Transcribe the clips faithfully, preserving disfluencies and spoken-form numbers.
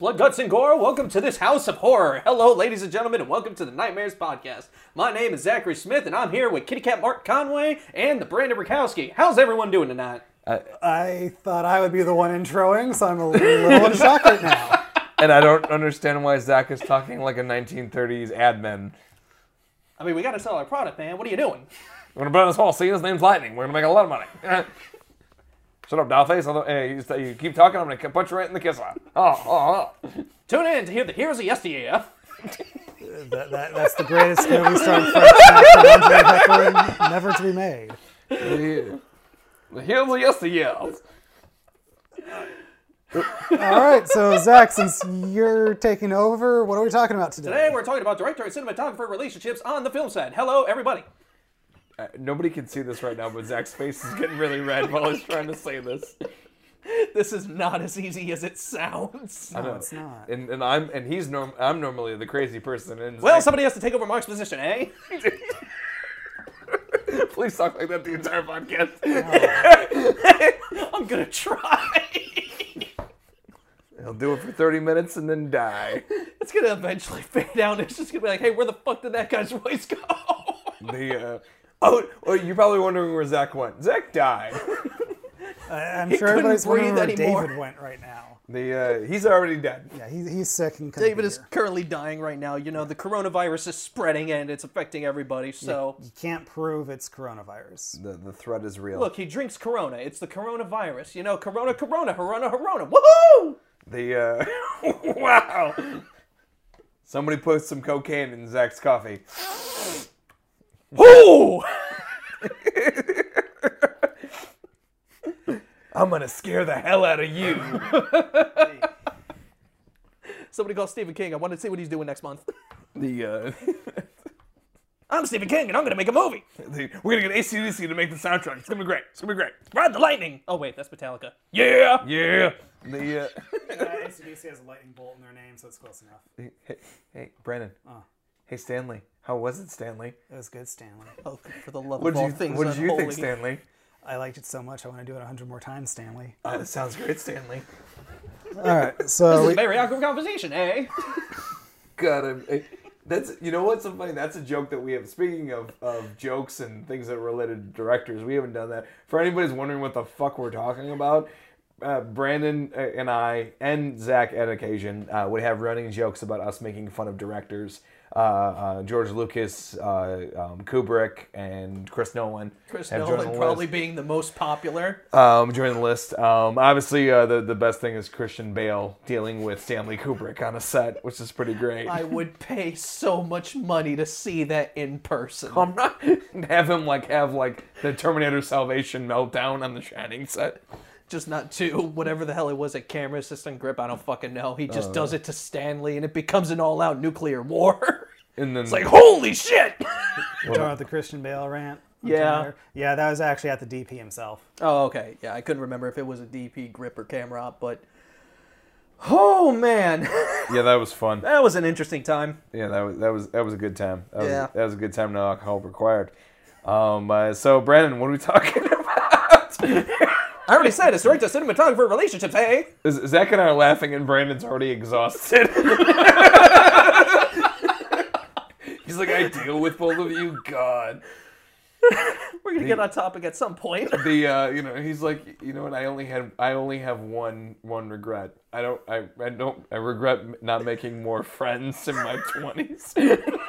Blood, guts, and gore, welcome to this house of horror. Hello, ladies and gentlemen, and welcome to the Nightmares Podcast. My name is Zachary Smith, and I'm here with Kitty Cat Mark Conway and the Brandon. How's everyone doing tonight? Uh, I thought I would be the one introing, so I'm a little in shock right now. And I don't understand why Zach is talking like a nineteen thirties admin. I mean, we gotta sell our product, man. What are you doing? We're gonna put on this whole scene. His name's Lightning. We're gonna make a lot of money. Shut up, dollface. Hey, you, just, you keep talking, I'm going to punch you right in the kiss line. Oh, oh, oh. Tune in to hear the Heroes of Yesteryear. that, that, that's the greatest movie starring French actor never to be made. The, the Heroes of Yesteryear. All right, so Zach, since you're taking over, what are we talking about today? Today we're talking about director and cinematographer relationships on the film set. Hello, everybody. Uh, nobody can see this right now, but Zach's face is getting really red while he's trying to say this. This is not as easy as it sounds. No, I know. It's not. And, and I'm and he's norm. I'm normally the crazy person. And well, Zach, somebody has to take over Mark's position, eh? Please talk like that the entire podcast. Oh. I'm gonna try. He'll do it for thirty minutes and then die. It's gonna eventually fade out. It's just gonna be like, hey, where the fuck did that guy's voice go? The. Uh, Oh, well, you're probably wondering where Zach went. Zach died. uh, I'm he sure everybody's wondering where anymore. David went right now. The uh, he's already dead. Yeah, he, he's sick and David is here. Currently dying right now. You know, the coronavirus is spreading and it's affecting everybody, so... You, you can't prove it's coronavirus. The the threat is real. Look, he drinks Corona. It's the coronavirus. You know, Corona, Corona, Corona, Corona. Woohoo! The, uh... wow! Somebody put some cocaine in Zach's coffee. Whoo! I'm gonna scare the hell out of you. Somebody call Stephen King. I want to see what he's doing next month. The uh... I'm Stephen King and I'm gonna make a movie. The, we're gonna get A C D C to make the soundtrack. It's gonna be great. It's gonna be great. Ride the lightning. Oh wait, that's Metallica. Yeah, yeah. The uh... yeah, A C D C has a lightning bolt in their name, so it's close enough. Hey, hey Brandon. Oh. Hey Stanley. How was it, Stanley? It was good, Stanley. Oh, for the love of all things unholy. What did you think, Stanley? I liked it so much, I want to do it a hundred more times, Stanley. Oh, that sounds great, Stanley. All right, so... This we... is a very awkward conversation, eh? God, I'm, I, that's... You know what's so funny? That's a joke that we have. Speaking of, of jokes and things that are related to directors, we haven't done that. For anybody who's wondering what the fuck we're talking about... Uh, Brandon and I, and Zach at occasion, uh, would have running jokes about us making fun of directors. Uh, uh, George Lucas, uh, um, Kubrick, and Chris Nolan. Chris Nolan probably list. being the most popular. Um, joining the list. Um, obviously, uh, the, the best thing is Christian Bale dealing with Stanley Kubrick on a set, which is pretty great. I would pay so much money to see that in person. I'm not, have him like have like the Terminator Salvation meltdown on the Shining set. Just not to whatever the hell it was at camera assistant grip, I don't fucking know. He just uh, does it to Stanley, and it becomes an all-out nuclear war. And then it's like, holy shit! You're talking about the Christian Bale rant? Yeah. Yeah, that was actually at the D P himself. Oh, okay. Yeah, I couldn't remember if it was a D P grip or camera op, but... Oh, man! Yeah, that was fun. That was an interesting time. Yeah, that was that was, that was a good time. That yeah. Was, that was a good time, no alcohol required. Um, uh, so, Brandon, what are we talking about? I already said it's director cinematographer relationships, hey? Zach and I are laughing and Brandon's already exhausted. He's like, I deal with both of you, God. We're gonna the, get on topic at some point. The uh, you know, he's like, you know what, I only had I only have one one regret. I don't I, I don't I regret not making more friends in my twenties. Yeah,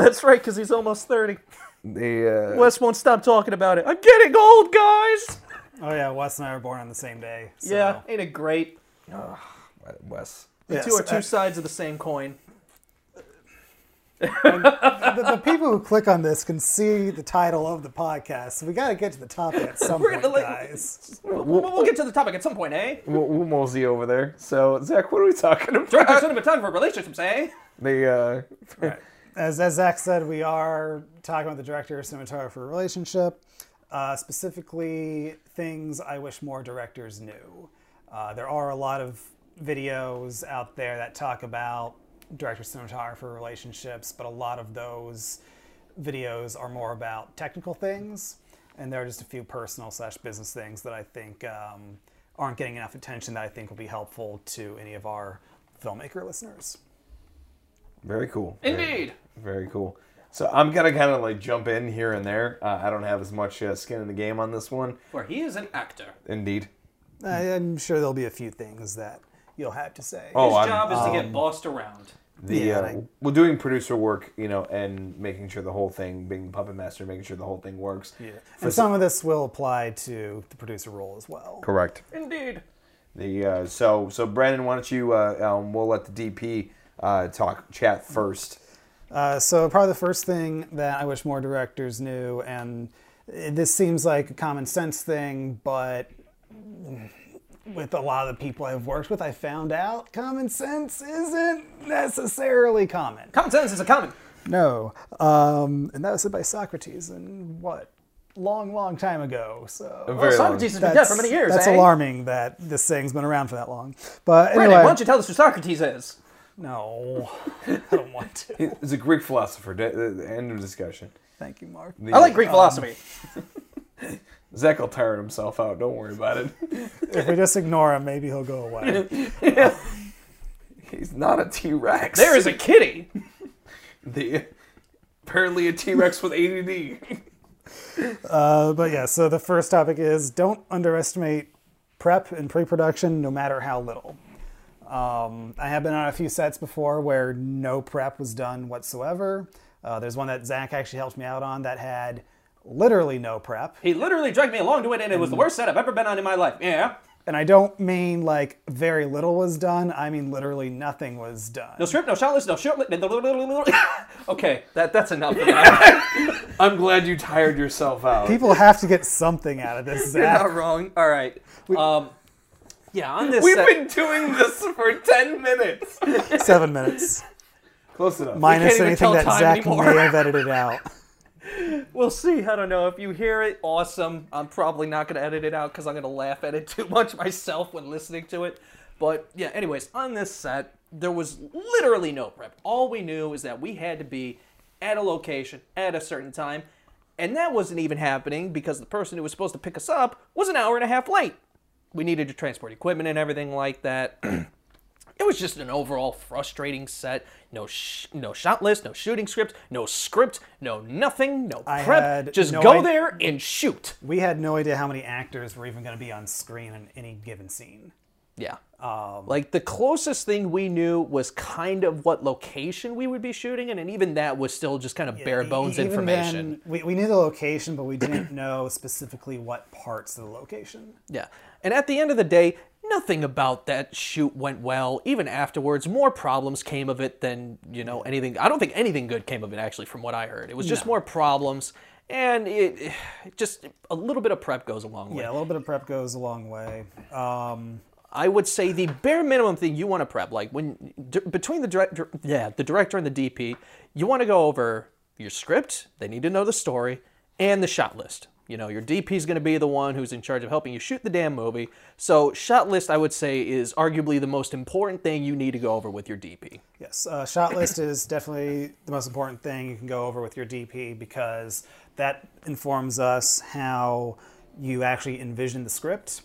that's right, because he's almost thirty. The, uh... Wes won't stop talking about it. I'm getting old, guys! Oh, yeah, Wes and I were born on the same day. So. Yeah, ain't it great? Ugh, Wes. The yes, two are two I... sides of the same coin. the, the, the people who click on this can see the title of the podcast, so we got to get to the topic at some we're point, gonna, like, guys. We'll, we'll, we'll get to the topic at some point, eh? We'll, we'll mosey over there. So, Zach, what are we talking about? Director cinematographer relationships, eh? The, uh... Right. As, as Zach said, we are talking about the director-cinematographer relationship, uh, specifically things I wish more directors knew. Uh, there are a lot of videos out there that talk about director-cinematographer relationships, but a lot of those videos are more about technical things, and there are just a few personal slash business things that I think um, aren't getting enough attention that I think will be helpful to any of our filmmaker listeners. Very cool. Indeed. Very, very cool. So I'm going to kind of like jump in here and there. Uh, I don't have as much uh, skin in the game on this one. For he is an actor. Indeed. I, I'm sure there'll be a few things that you'll have to say. Oh, His I'm, job is um, to get bossed around. The, yeah, uh, I, well, doing producer work, you know, and making sure the whole thing, being the puppet master, making sure the whole thing works. Yeah. For and some s- of this will apply to the producer role as well. Correct. Indeed. The uh, so so Brandon, why don't you? Uh, um, we'll let the D P uh, talk chat first. Uh, so probably the first thing that I wish more directors knew, and this seems like a common sense thing, but with a lot of the people I've worked with, I found out common sense isn't necessarily common. Common sense isn't common. No. Um, and that was said by Socrates in what? Long, long time ago. So well, Socrates has been dead for many years. That's eh? alarming that this thing's been around for that long. But anyway, Brandon, why don't you tell us who Socrates is? No, I don't want to. He's a Greek philosopher. End of discussion. Thank you, Mark. The, I like Greek um, philosophy. Zach will tire himself out. Don't worry about it. If we just ignore him, maybe he'll go away. Yeah. He's not a T-Rex. There is a kitty. The apparently a T-Rex with A D D. Uh, but yeah, so the first topic is don't underestimate prep and pre-production, no matter how little. Um, I have been on a few sets before where no prep was done whatsoever. Uh, there's one that Zach actually helped me out on that had literally no prep. He literally dragged me along to it, and it was the worst set I've ever been on in my life. Yeah. And I don't mean like very little was done. I mean literally nothing was done. No script, no shot list, no short list. Okay, that that's enough of that. I'm glad you tired yourself out. People have to get something out of this, Zach. You're not wrong. All right. We, um, yeah, on this We've set... been doing this for ten minutes. Seven minutes. Close enough. Minus anything that Zach anymore. may have edited out. We'll see. I don't know. If you hear it, awesome. I'm probably not going to edit it out because I'm going to laugh at it too much myself when listening to it. But yeah, anyways, on this set, there was literally no prep. All we knew is that we had to be at a location at a certain time. And that wasn't even happening because the person who was supposed to pick us up was an hour and a half late. We needed to transport equipment and everything like that. It was just an overall frustrating set. No sh- no shot list, no shooting script, no script, no nothing, no prep. Just no go I- there and shoot. We had no idea how many actors were even going to be on screen in any given scene. Yeah. Um, like, the closest thing we knew was kind of what location we would be shooting in, and even that was still just kind of yeah, bare bones even information. Then, we, we knew the location, but we didn't know specifically what parts of the location. Yeah. And at the end of the day, nothing about that shoot went well. Even afterwards, more problems came of it than, you know, anything. I don't think anything good came of it, actually, from what I heard. It was just no. more problems, and it, it just a little bit of prep goes a long way. Yeah, a little bit of prep goes a long way. Um, I would say the bare minimum thing you want to prep, like when d- between the director, yeah, the director and the D P, you want to go over your script. They need to know the story and the shot list. You know, your D P is going to be the one who's in charge of helping you shoot the damn movie. So shot list, I would say, is arguably the most important thing you need to go over with your D P. Yes, uh, shot list is definitely the most important thing you can go over with your D P because that informs us how you actually envision the script,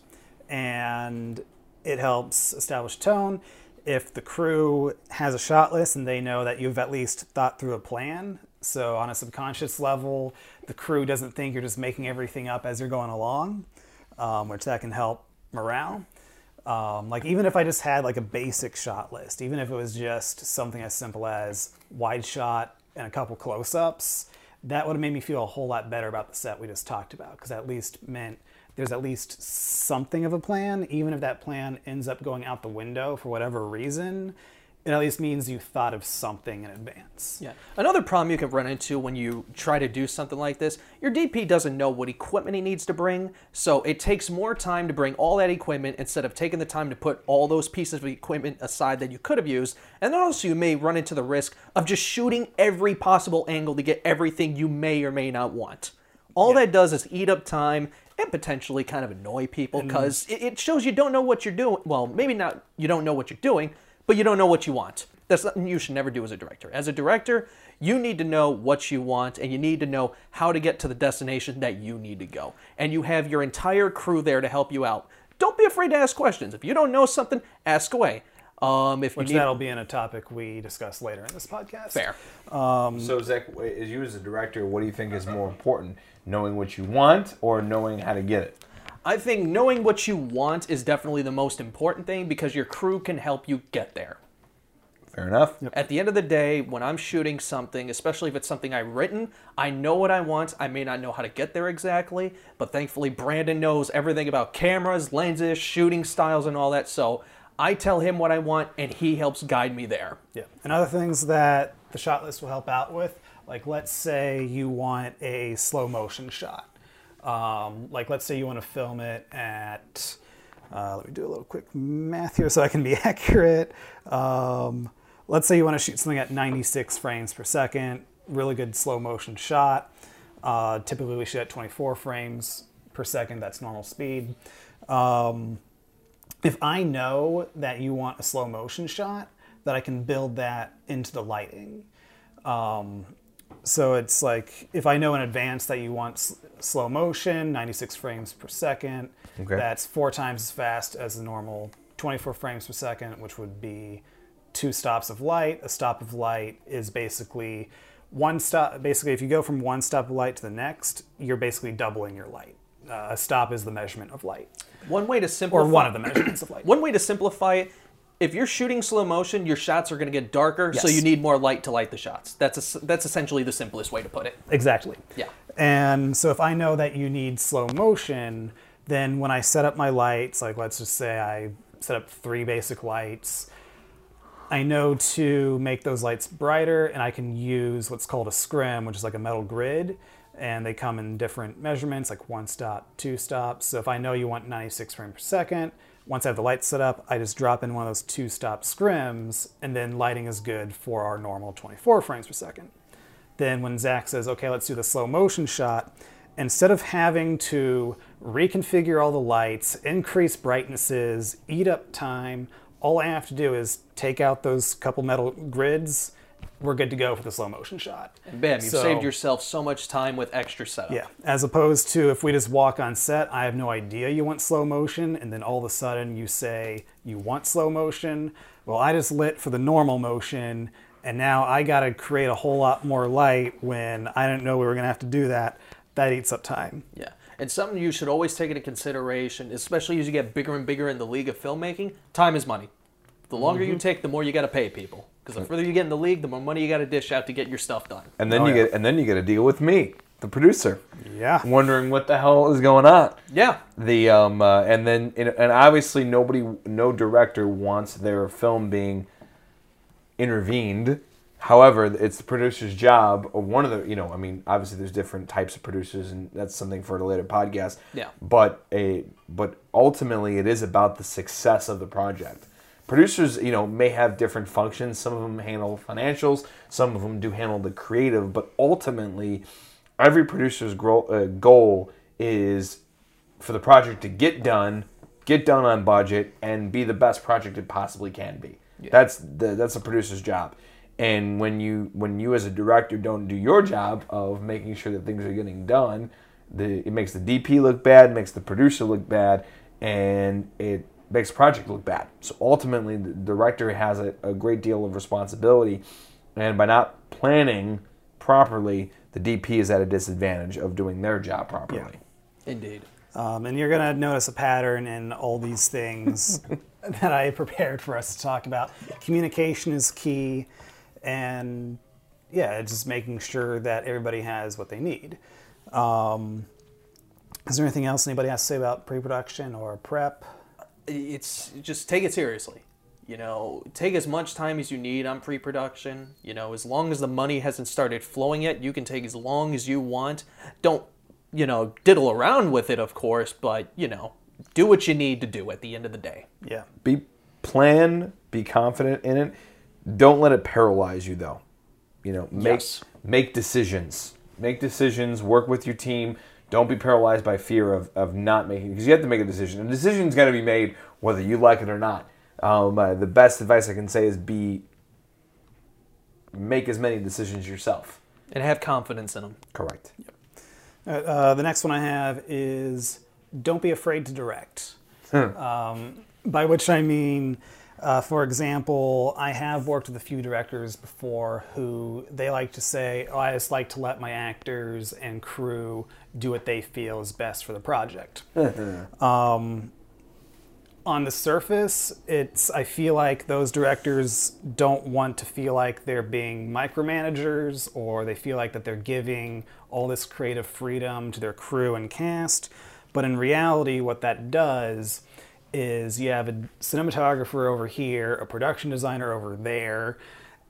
and it helps establish tone. If the crew has a shot list and they know that you've at least thought through a plan, so on a subconscious level, the crew doesn't think you're just making everything up as you're going along, um, which that can help morale. Um, like even if I just had like a basic shot list, even if it was just something as simple as wide shot and a couple close-ups, that would have made me feel a whole lot better about the set we just talked about, because at least meant there's at least something of a plan. Even if that plan ends up going out the window for whatever reason, it at least means you thought of something in advance. Yeah. Another problem you can run into when you try to do something like this, your D P doesn't know what equipment he needs to bring, so it takes more time to bring all that equipment instead of taking the time to put all those pieces of equipment aside that you could have used. And then also you may run into the risk of just shooting every possible angle to get everything you may or may not want. All yeah. that does is eat up time and potentially kind of annoy people because mm. it shows you don't know what you're doing. Well, maybe not you don't know what you're doing, but you don't know what you want. That's something you should never do as a director. As a director, you need to know what you want, and you need to know how to get to the destination that you need to go. And you have your entire crew there to help you out. don't be afraid to ask questions. If you don't know something, ask away. Um, if Which you need... that'll be in a topic we discuss later in this podcast. Fair. Um, so, Zach, as you as a director, what do you think is more important? Knowing what you want or knowing how to get it? I think knowing what you want is definitely the most important thing because your crew can help you get there. Fair enough. Yep. At the end of the day, when I'm shooting something, especially if it's something I've written, I know what I want. I may not know how to get there exactly, but thankfully Brandon knows everything about cameras, lenses, shooting styles, and all that. So I tell him what I want, and he helps guide me there. Yeah. And other things that the shot list will help out with, like let's say you want a slow motion shot. Um, like let's say you want to film it at, uh, let me do a little quick math here so I can be accurate. Um, Let's say you want to shoot something at ninety-six frames per second, really good slow motion shot. Uh, typically we shoot at twenty-four frames per second, that's normal speed. Um, if I know that you want a slow motion shot, that I can build that into the lighting. Um, so it's like, if I know in advance that you want s- slow motion, ninety-six frames per second, okay. That's four times as fast as the normal twenty-four frames per second, which would be two stops of light. A stop of light is basically one stop. Basically, if you go from one stop of light to the next, you're basically doubling your light. Uh, a stop is the measurement of light. One way to simplify, or one of the measurements of light. One way to simplify it, if you're shooting slow motion, your shots are going to get darker, yes. So you need more light to light the shots. That's a, that's essentially the simplest way to put it. Exactly. Yeah. And so if I know that you need slow motion, then when I set up my lights, like let's just say I set up three basic lights. I know to make those lights brighter, and I can use what's called a scrim, which is like a metal grid, and they come in different measurements, like one stop, two stops. So if I know you want ninety-six frames per second, once I have the lights set up, I just drop in one of those two-stop scrims, and then lighting is good for our normal twenty-four frames per second. Then when Zach says, okay, let's do the slow motion shot, instead of having to reconfigure all the lights, increase brightnesses, eat up time, all I have to do is take out those couple metal grids. We're good to go for the slow motion shot. And bam, you've so, saved yourself so much time with extra setup. Yeah, as opposed to if we just walk on set, I have no idea you want slow motion, and then all of a sudden you say you want slow motion. Well, I just lit for the normal motion, and now I got to create a whole lot more light when I didn't know we were going to have to do that. That eats up time. Yeah. And something you should always take into consideration, especially as you get bigger and bigger in the league of filmmaking, time is money. The longer mm-hmm. you take, the more you got to pay people. Because the further you get in the league, the more money you got to dish out to get your stuff done. And then oh, you yeah. get, and then you get to deal with me, the producer. Yeah. Wondering what the hell is going on. Yeah. The um, uh, and then and obviously nobody, no director wants their film being intervened. However, it's the producer's job, or one of the, you know, I mean, obviously there's different types of producers, and that's something for a later podcast. Yeah. But a but ultimately, it is about the success of the project. Producers, you know, may have different functions. Some of them handle financials. Some of them do handle the creative. But ultimately, every producer's grow, uh, goal is for the project to get done, get done on budget, and be the best project it possibly can be. Yeah. That's the, that's a producer's job. And when you when you as a director don't do your job of making sure that things are getting done, the it makes the D P look bad, makes the producer look bad, and it makes the project look bad. So ultimately, the director has a, a great deal of responsibility, and by not planning properly, the D P is at a disadvantage of doing their job properly. Yeah. Indeed. Um, and you're going to notice a pattern in all these things that I prepared for us to talk about. Communication is key. And yeah, just making sure that everybody has what they need. Um, is there anything else anybody has to say about pre-production or prep? It's just take it seriously. You know, take as much time as you need on pre-production. You know, as long as the money hasn't started flowing yet, you can take as long as you want. Don't, you know, diddle around with it, of course, but, you know, do what you need to do at the end of the day. Yeah. Be plan, be confident in it. Don't let it paralyze you, though. You know, make yes. make decisions. Make decisions. Work with your team. Don't be paralyzed by fear of, of not making it, because you have to make a decision. And a decision's got to be made whether you like it or not. Um, uh, the best advice I can say is be make as many decisions yourself and have confidence in them. Correct. Yep. Uh, the next one I have is don't be afraid to direct. Hmm. Um, by which I mean, uh, for example, I have worked with a few directors before who they like to say, oh, I just like to let my actors and crew do what they feel is best for the project. Mm-hmm. Um, on the surface, it's I feel like those directors don't want to feel like they're being micromanagers, or they feel like that they're giving all this creative freedom to their crew and cast. But in reality, what that does is you have a cinematographer over here, a production designer over there,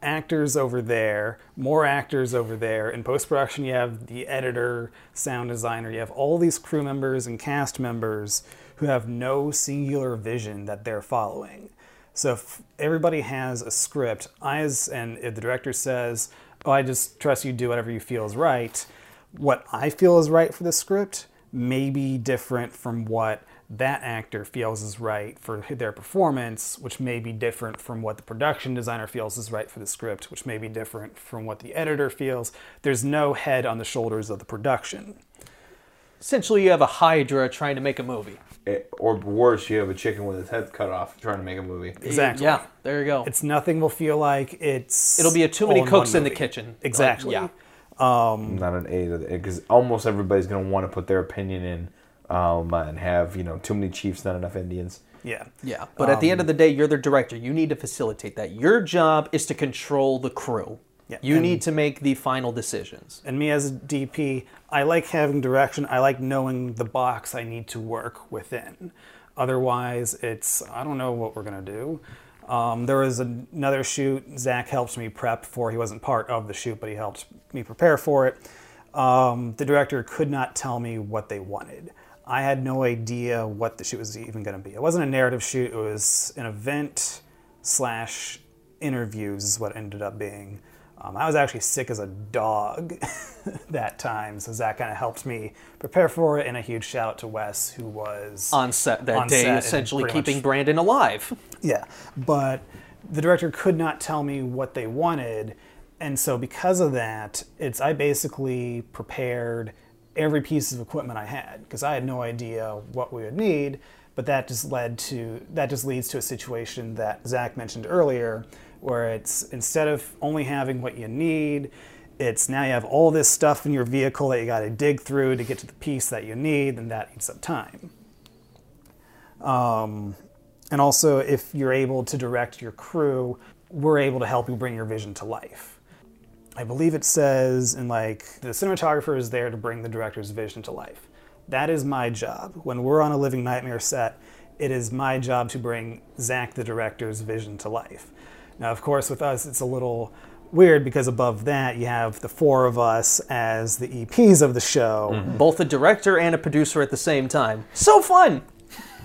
actors over there, more actors over there. In post-production, you have the editor, sound designer. You have all these crew members and cast members who have no singular vision that they're following. So if everybody has a script, I as, and if the director says, oh, I just trust you, do whatever you feel is right, what I feel is right for the script may be different from what that actor feels is right for their performance, which may be different from what the production designer feels is right for the script, which may be different from what the editor feels. There's no head on the shoulders of the production. Essentially, you have a Hydra trying to make a movie. It, or worse, you have a chicken with its head cut off trying to make a movie. Exactly. Yeah, there you go. It's nothing will feel like it's... It'll be a too many cooks in the kitchen. Exactly. Like, yeah. Um, Not an A to the... Because almost everybody's going to want to put their opinion in. Um, and have, you know, too many chiefs, not enough Indians. Yeah. Yeah. But um, at the end of the day, you're the director. You need to facilitate that. Your job is to control the crew. Yeah. You and, need to make the final decisions. And me as a D P, I like having direction. I like knowing the box I need to work within. Otherwise, it's, I don't know what we're going to do. Um, there was another shoot. Zach helped me prep for. He wasn't part of the shoot, but he helped me prepare for it. Um, the director could not tell me what they wanted. I had no idea what the shoot was even going to be. It wasn't a narrative shoot. It was an event slash interviews is what it ended up being. Um, I was actually sick as a dog that time, so Zach kind of helped me prepare for it, and a huge shout out to Wes, who was... On set that on day, set essentially keeping much... Brandon alive. Yeah, but the director could not tell me what they wanted, and so because of that, it's I basically prepared... every piece of equipment I had, because I had no idea what we would need, but that just led to that just leads to a situation that Zach mentioned earlier, where it's instead of only having what you need, it's now you have all this stuff in your vehicle that you got to dig through to get to the piece that you need, and that eats up time. Um, and also, if you're able to direct your crew, we're able to help you bring your vision to life. I believe it says, and like, the cinematographer is there to bring the director's vision to life. That is my job. When we're on a Living Nightmare set, it is my job to bring Zach, the director's vision to life. Now, of course, with us, it's a little weird because above that, you have the four of us as the E Ps of the show. Mm-hmm. Both a director and a producer at the same time. So fun!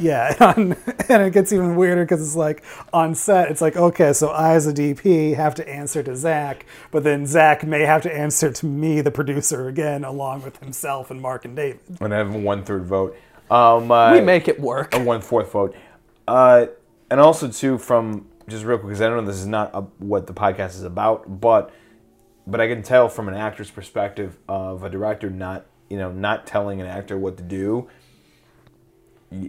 Yeah, and, on, and it gets even weirder because it's like, on set, it's like, okay, so I as a D P have to answer to Zach, but then Zach may have to answer to me, the producer, again, along with himself and Mark and David. And I have a one-third vote. Um, uh, we make it work. A one-fourth vote. Uh, and also, too, from, just real quick, because I don't know this is not a, what the podcast is about, but but I can tell from an actor's perspective of a director not, you know, not telling an actor what to do.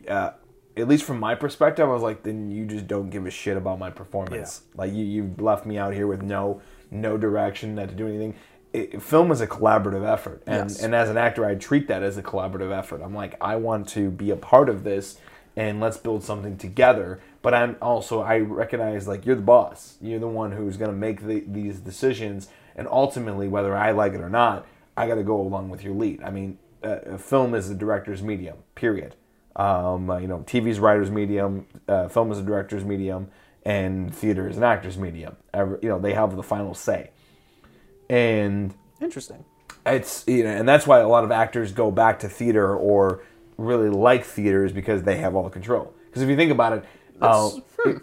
Uh, at least from my perspective, I was like, then you just don't give a shit about my performance. Yeah. Like, you, you've left me out here with no no direction, not to do anything. It, film is a collaborative effort. And, yes. and as an actor, I treat that as a collaborative effort. I'm like, I want to be a part of this, and let's build something together. But I'm also, I recognize, like, you're the boss. You're the one who's going to make the, these decisions. And ultimately, whether I like it or not, I got to go along with your lead. I mean, uh, film is the director's medium, period. Um, you know, T V's writer's medium, uh, film is a director's medium, and theater is an actor's medium. Every, you know, they have the final say. And interesting. It's you know, and that's why a lot of actors go back to theater or really like theater is because they have all the control. Because if you think about it, uh, if,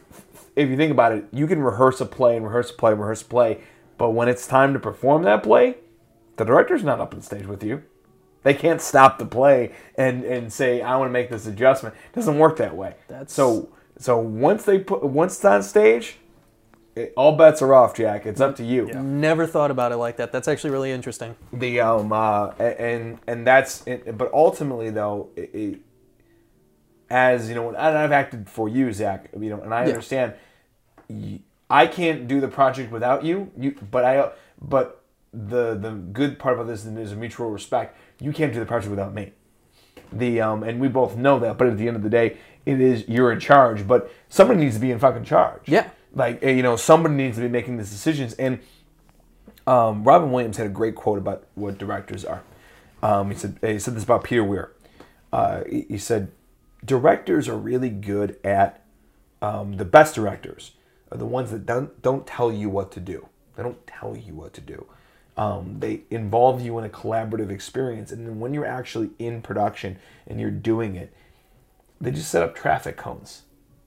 if you think about it, you can rehearse a play and rehearse a play and rehearse a play, but when it's time to perform that play, the director's not up on stage with you. They can't stop the play and, and say, I want to make this adjustment. It doesn't work that way. That's... So so once they put once it's on stage, it, all bets are off, Jack. It's up to you. Yeah. Never thought about it like that. That's actually really interesting. The um uh, and and that's it, but ultimately though, it, it, as, you know, and I've acted for you, Zach, you know, and I yeah. understand you, I can't do the project without you, you, but I, but the, the good part about this is a mutual respect. You can't do the project without me. The, um, and we both know that, but at the end of the day, it is, you're in charge, but somebody needs to be in fucking charge. Yeah. Like, you know, somebody needs to be making these decisions. And, um, Robin Williams had a great quote about what directors are. Um, he said, he said this about Peter Weir. Uh, he, he said, directors are really good at, um, the best directors are the ones that don't, don't tell you what to do. They don't tell you what to do. Um, they involve you in a collaborative experience. And then when you're actually in production and you're doing it, they just set up traffic cones,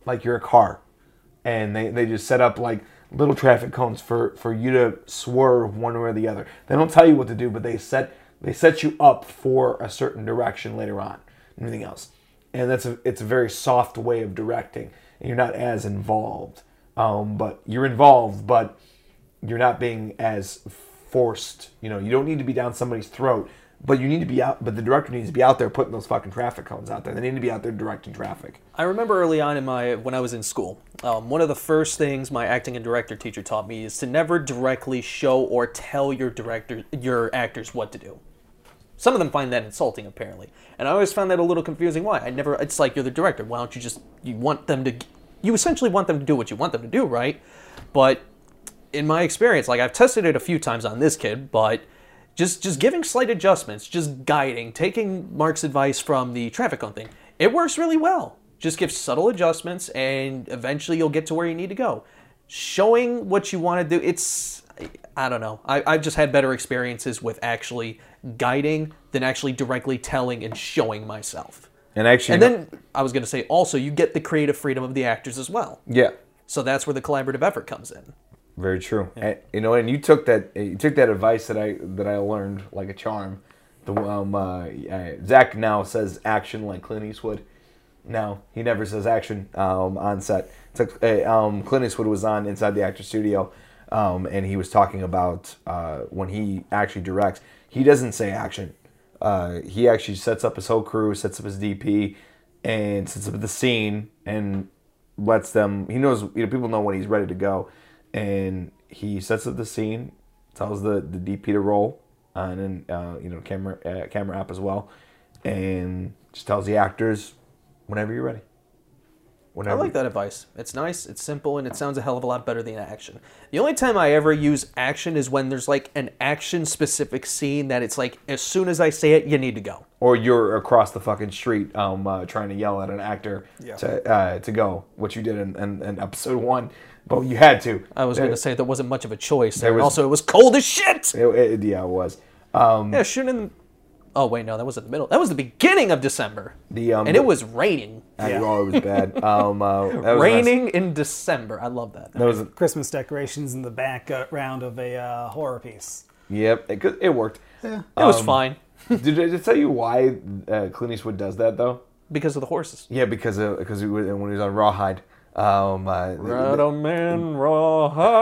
like you're a car. And they, they just set up like little traffic cones for, for you to swerve one way or the other. They don't tell you what to do, but they set they set you up for a certain direction later on, anything else. And that's a, it's a very soft way of directing. And you're not as involved. Um, but you're involved, but you're not being as forced. You know, you don't need to be down somebody's throat, but you need to be out, but the director needs to be out there putting those fucking traffic cones out there. They need to be out there directing traffic. I remember early on in my, when I was in school, um, one of the first things my acting and director teacher taught me is to never directly show or tell your director, your actors what to do. Some of them find that insulting, apparently. And I always found that a little confusing. Why? I never, it's like, you're the director. Why don't you just, you want them to, you essentially want them to do what you want them to do, right? But in my experience, like I've tested it a few times on this kid, but Just just giving slight adjustments, just guiding, taking Mark's advice from the traffic cone thing, it works really well. Just give subtle adjustments and eventually you'll get to where you need to go. Showing what you want to do, it's, I don't know. I, I've just had better experiences with actually guiding than actually directly telling and showing myself. And actually, and then I was going to say also, you get the creative freedom of the actors as well. Yeah. So that's where the collaborative effort comes in. Very true, yeah. And, you know, and you took that you took that advice that I that I learned like a charm. The um, uh, Zach now says action like Clint Eastwood. No, he never says action um, on set. Took, uh, um, Clint Eastwood was on Inside the Actor's Studio, um, and he was talking about uh, when he actually directs, he doesn't say action. Uh, he actually sets up his whole crew, sets up his D P, and sets up the scene, and lets them. He knows, you know, people know when he's ready to go. And he sets up the scene, tells the, the D P to roll, uh, and then uh, you know camera uh, camera app as well, and just tells the actors whenever you're ready. Whenever. I like that advice. It's nice, it's simple, and it sounds a hell of a lot better than action. The only time I ever use action is when there's like an action-specific scene that it's like, as soon as I say it, you need to go. Or you're across the fucking street um, uh, trying to yell at an actor yeah. to uh, to go, which you did in, in, in episode one, but you had to. I was going to say there wasn't much of a choice. There was, also, it was cold as shit! It, it, yeah, it was. Um, yeah, shooting in... Oh, wait, no, that wasn't the middle. That was the beginning of December. The um, And it was raining. I, yeah. Oh, it was bad. Um, uh, that was raining nice. In December. I love that. That was a, Christmas decorations in the back uh, round of a uh, horror piece. Yep, it, it worked. Yeah. Um, it was fine. Did I just tell you why uh, Clint Eastwood does that, though? Because of the horses. Yeah, because of, because he, when he was on Rawhide. Um, uh, Red Man Rawhide.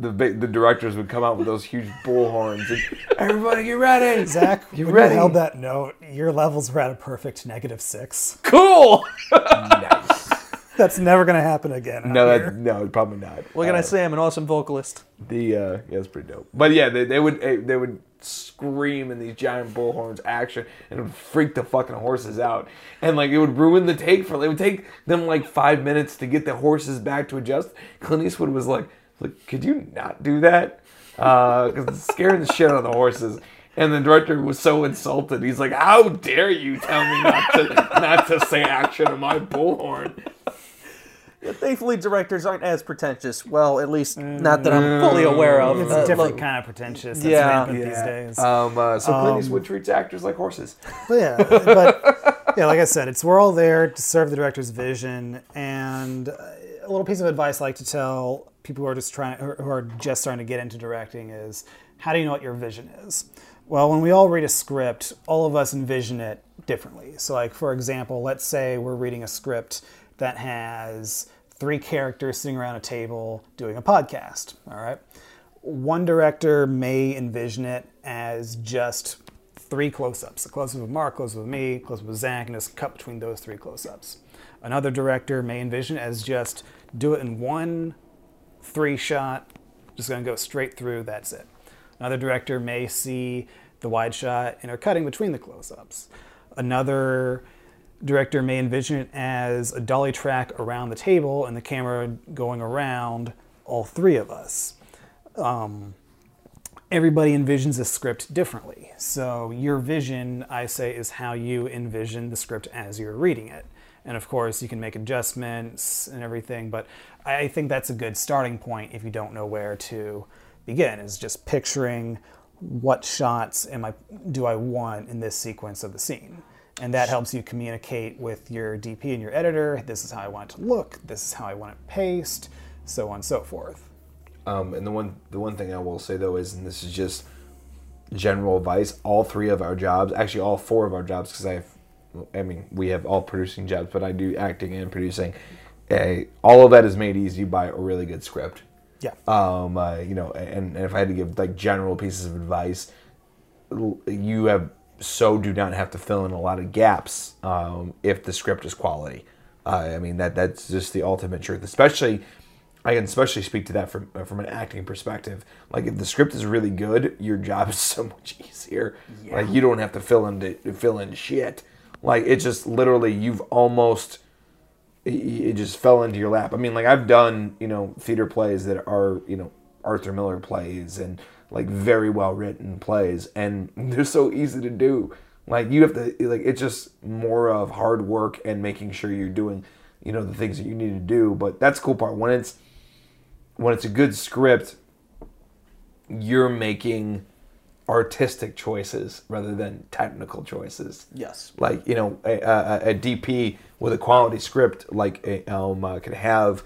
The, the, the directors would come out with those huge bullhorns. And, everybody, get ready, Zach. You ready? Held that note. Your levels were at a perfect negative six. Cool. Nice. That's never gonna happen again. No, that, no, probably not. What can uh, I say? I'm an awesome vocalist. The uh, yeah, it's pretty dope. But yeah, they, they would they would scream in these giant bullhorns action, and it would freak the fucking horses out, and like it would ruin the take for. It would take them like five minutes to get the horses back to adjust. Clint Eastwood was like, "Look, could you not do that? Because uh, it's scaring the shit out of the horses." And the director was so insulted. He's like, "How dare you tell me not to not to say action in my bullhorn?" Yeah, thankfully, directors aren't as pretentious. Well, at least not that I'm fully aware of. It's a different uh, kind of pretentious. That's yeah, rampant yeah. these days. Um, uh, so Clint Eastwood um, treats actors like horses. Yeah, but yeah, like I said, it's we're all there to serve the director's vision. And a little piece of advice I like to tell people who are just trying, who are just starting to get into directing is, how do you know what your vision is? Well, when we all read a script, all of us envision it differently. So, like for example, let's say we're reading a script that has three characters sitting around a table doing a podcast, all right? One director may envision it as just three close-ups. A close-up of Mark, close-up of me, close-up of Zach, and just cut between those three close-ups. Another director may envision as just do it in one three-shot, just going to go straight through, that's it. Another director may see the wide shot and are cutting between the close-ups. Another director may envision it as a dolly track around the table and the camera going around all three of us. Um, everybody envisions a script differently. So your vision, I say, is how you envision the script as you're reading it. And of course, you can make adjustments and everything, but I think that's a good starting point if you don't know where to begin, is just picturing what shots am I do I want in this sequence of the scene. And that helps you communicate with your D P and your editor, this is how I want it to look, this is how I want it paced, so on and so forth. Um, and the one the one thing I will say, though, is, and this is just general advice, all three of our jobs, actually all four of our jobs, because I have, I mean, we have all producing jobs, but I do acting and producing. Uh, all of that is made easy by a really good script. Yeah. Um, uh, you know, and, and if I had to give, like, general pieces of advice, you have... so do not have to fill in a lot of gaps um, if the script is quality. Uh, I mean, that that's just the ultimate truth. Especially, I can especially speak to that from from an acting perspective. Like, if the script is really good, your job is so much easier. Yeah. Like, you don't have to fill in to fill in shit. Like, it's just literally you've almost it just fell into your lap. I mean, like, I've done you know theater plays that are you know Arthur Miller plays and. Like, very well-written plays, and they're so easy to do. Like, you have to, like, it's just more of hard work and making sure you're doing, you know, the things that you need to do. But that's the cool part. When it's, when it's a good script, you're making artistic choices rather than technical choices. Yes. Like, you know, a, a, a D P with a quality script, like, a, um, uh, can have,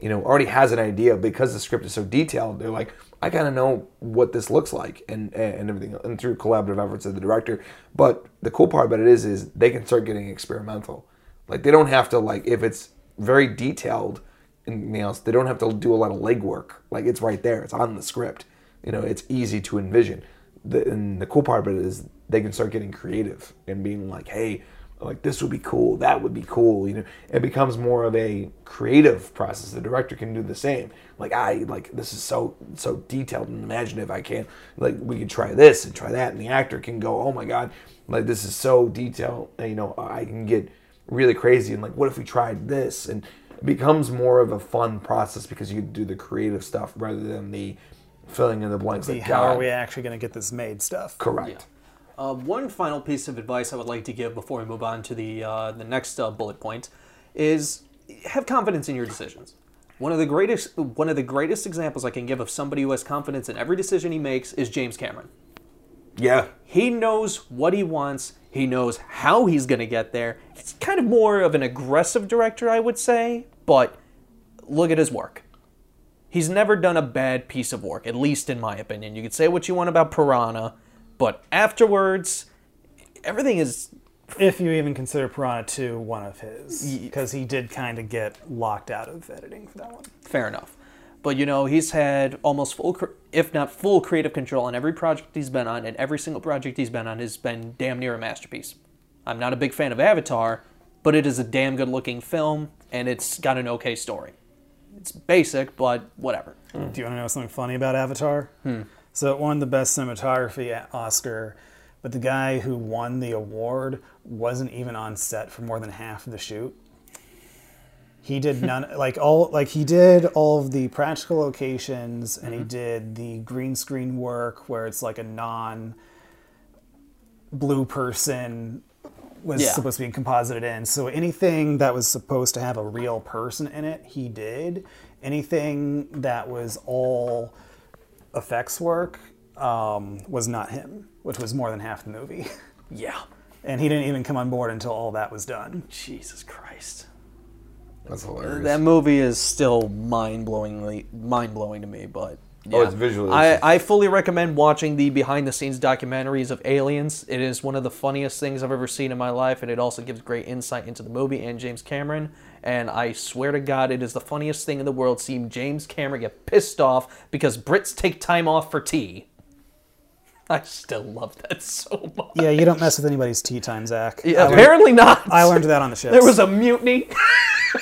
you know, already has an idea because the script is so detailed. They're like, I kind of know what this looks like and, and everything, and through collaborative efforts of the director. But the cool part about it is, is they can start getting experimental. Like, they don't have to, like, if it's very detailed and anything else, they don't have to do a lot of legwork. Like, it's right there. It's on the script. You know, it's easy to envision. The, and the cool part about it is they can start getting creative and being like, hey, like, this would be cool. That would be cool. You know, it becomes more of a creative process. The director can do the same. Like, I like this is so so detailed and imaginative. I can't like we could try this and try that, and the actor can go, oh my god, like this is so detailed. And, you know, I can get really crazy and like, what if we tried this? And it becomes more of a fun process because you do the creative stuff rather than the filling in the blanks. See, like, how god. Are we actually going to get this made stuff? Correct. Yeah. Uh, one final piece of advice I would like to give before we move on to the uh, the next uh, bullet point is have confidence in your decisions. One of the greatest one of the greatest examples I can give of somebody who has confidence in every decision he makes is James Cameron. Yeah. He knows what he wants. He knows how he's going to get there. It's kind of more of an aggressive director, I would say, but look at his work. He's never done a bad piece of work, at least in my opinion. You could say what you want about Piranha, but afterwards, everything is... If you even consider Piranha two one of his, because he did kind of get locked out of editing for that one. Fair enough. But, you know, he's had almost full, if not full, creative control on every project he's been on, and every single project he's been on has been damn near a masterpiece. I'm not a big fan of Avatar, but it is a damn good-looking film, and it's got an okay story. It's basic, but whatever. Mm. Do you want to know something funny about Avatar? Hmm. So it won the Best Cinematography Oscar, but the guy who won the award wasn't even on set for more than half of the shoot. He did none, like all, like he did all of the practical locations, and mm-hmm. he did the green screen work where it's like a non-blue person was yeah. supposed to be composited in. So anything that was supposed to have a real person in it, he did. Anything that was all effects work um, was not him, which was more than half the movie. Yeah. And he didn't even come on board until all that was done. Jesus Christ. That's hilarious. That movie is still mind-blowingly, mind-blowing to me, but... Yeah. Oh, it's visually... I, I fully recommend watching the behind-the-scenes documentaries of Aliens. It is one of the funniest things I've ever seen in my life, and it also gives great insight into the movie and James Cameron. And I swear to God, it is the funniest thing in the world seeing James Cameron get pissed off because Brits take time off for tea. I still love that so much. Yeah, you don't mess with anybody's tea time, Zach. Yeah, I apparently learned, not. I learned that on the ships. There was a mutiny.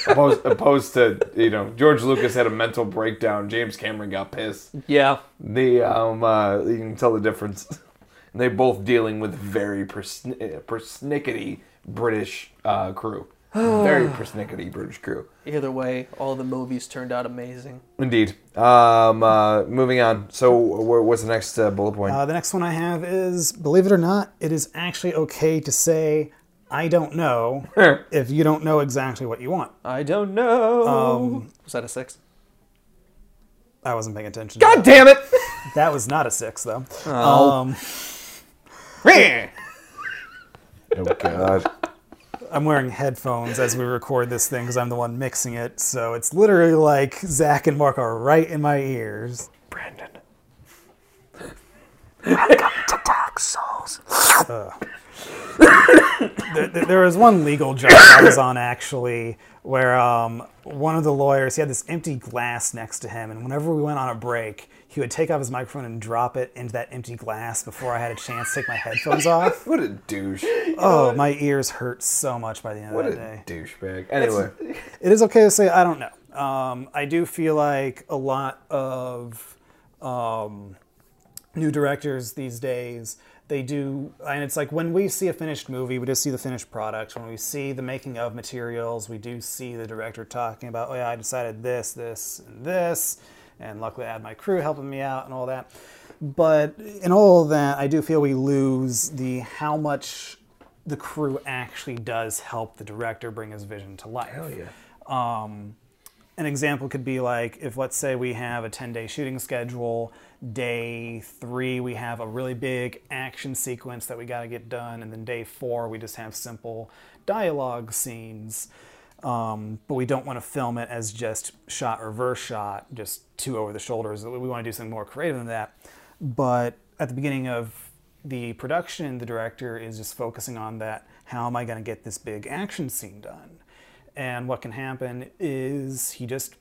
opposed, opposed to, you know, George Lucas had a mental breakdown. James Cameron got pissed. Yeah. The um, uh, you can tell the difference. And they're both dealing with very persn- persnickety British uh, crew. Very persnickety British crew. Either way, all the movies turned out amazing. Indeed. Um, uh, moving on. So what's the next uh, bullet point? Uh, the next one I have is, believe it or not, it is actually okay to say, I don't know, if you don't know exactly what you want. I don't know. Um, was that a six? I wasn't paying attention. God damn it! That was not a six, though. Oh. Um, oh, God. I'm wearing headphones as we record this thing because I'm the one mixing it, so it's literally like Zach and Mark are right in my ears. Brandon. Welcome to Dark Souls. Uh, there, there was one legal judgment I was on, actually, where um, one of the lawyers, he had this empty glass next to him, and whenever we went on a break, he would take off his microphone and drop it into that empty glass before I had a chance to take my headphones off. What a douche. Oh, my ears hurt so much by the end what of that day. What a douchebag. Anyway. It's, it is okay to say, I don't know. Um, I do feel like a lot of um, new directors these days, they do, and it's like when we see a finished movie, we just see the finished product. When we see the making of materials, we do see the director talking about, oh yeah, I decided this, this, and this. And luckily I had my crew helping me out and all that. But in all of that, I do feel we lose the how much the crew actually does help the director bring his vision to life. Hell yeah. Um, an example could be like if, let's say, we have a ten-day shooting schedule. Day three, we have a really big action sequence that we got to get done. And then day four, we just have simple dialogue scenes. Um, but we don't want to film it as just shot, reverse shot, just two over the shoulders. We want to do something more creative than that. But at the beginning of the production, the director is just focusing on that, how am I going to get this big action scene done? And what can happen is he just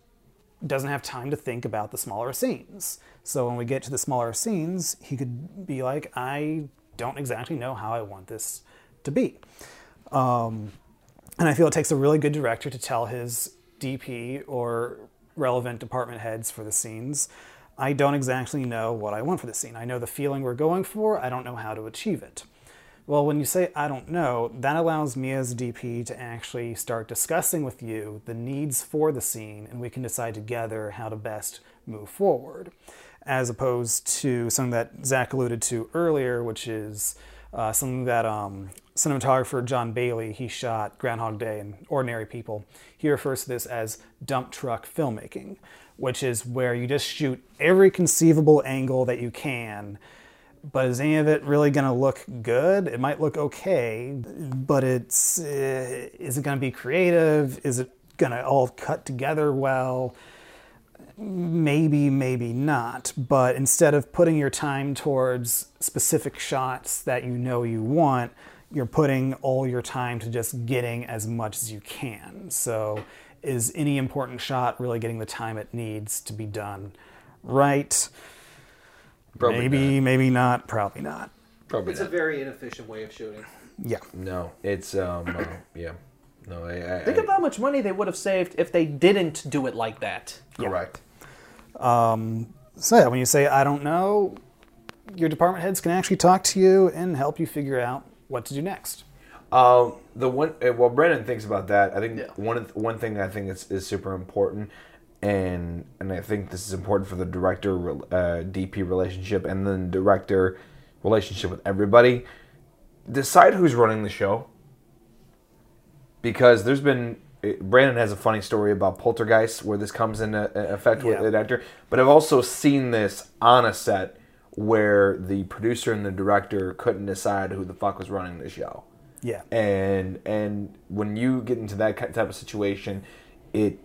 doesn't have time to think about the smaller scenes. So when we get to the smaller scenes, he could be like, I don't exactly know how I want this to be. Um... And I feel it takes a really good director to tell his D P or relevant department heads for the scenes, I don't exactly know what I want for this scene. I know the feeling we're going for, I don't know how to achieve it. Well, when you say, I don't know, that allows me as a D P to actually start discussing with you the needs for the scene, and we can decide together how to best move forward. As opposed to something that Zach alluded to earlier, which is uh, something that... Um, cinematographer John Bailey, he shot Groundhog Day and Ordinary People. He refers to this as dump truck filmmaking, which is where you just shoot every conceivable angle that you can, but is any of it really going to look good? It might look okay, but it's uh, is it going to be creative? Is it going to all cut together well? Maybe, maybe not, but instead of putting your time towards specific shots that you know you want, you're putting all your time to just getting as much as you can. So is any important shot really getting the time it needs to be done right? Probably maybe, not. maybe not, probably not. Probably it's not. It's a very inefficient way of shooting. Yeah. No, it's, um, uh, yeah. No, I, I, Think I, of how much money they would have saved if they didn't do it like that. Correct. Yeah. Um, so yeah, when you say, I don't know, your department heads can actually talk to you and help you figure out what to do next. Um, the one well, Brandon thinks about that. I think yeah. one one thing I think is, is super important, and and I think this is important for the director uh, D P relationship and then director relationship with everybody. Decide who's running the show, because there's been Brandon has a funny story about Poltergeist where this comes into effect yeah. with the actor, but I've also seen this on a set where the producer and the director couldn't decide who the fuck was running the show. Yeah. And and when you get into that type of situation, it...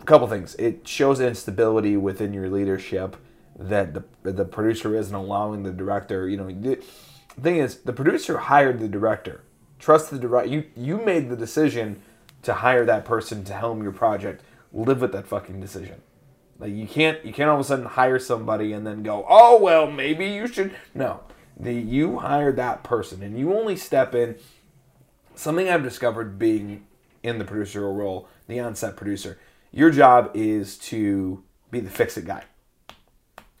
A couple things. It shows instability within your leadership that the the producer isn't allowing the director... You know, the thing is, the producer hired the director. Trust the director. You, you made the decision to hire that person to helm your project. Live with that fucking decision. Like you can't you can't all of a sudden hire somebody and then go, oh well, maybe you should. No, the, you hire that person and you only step in. Something I've discovered being in the producer role, the on-set producer, your job is to be the fix-it guy.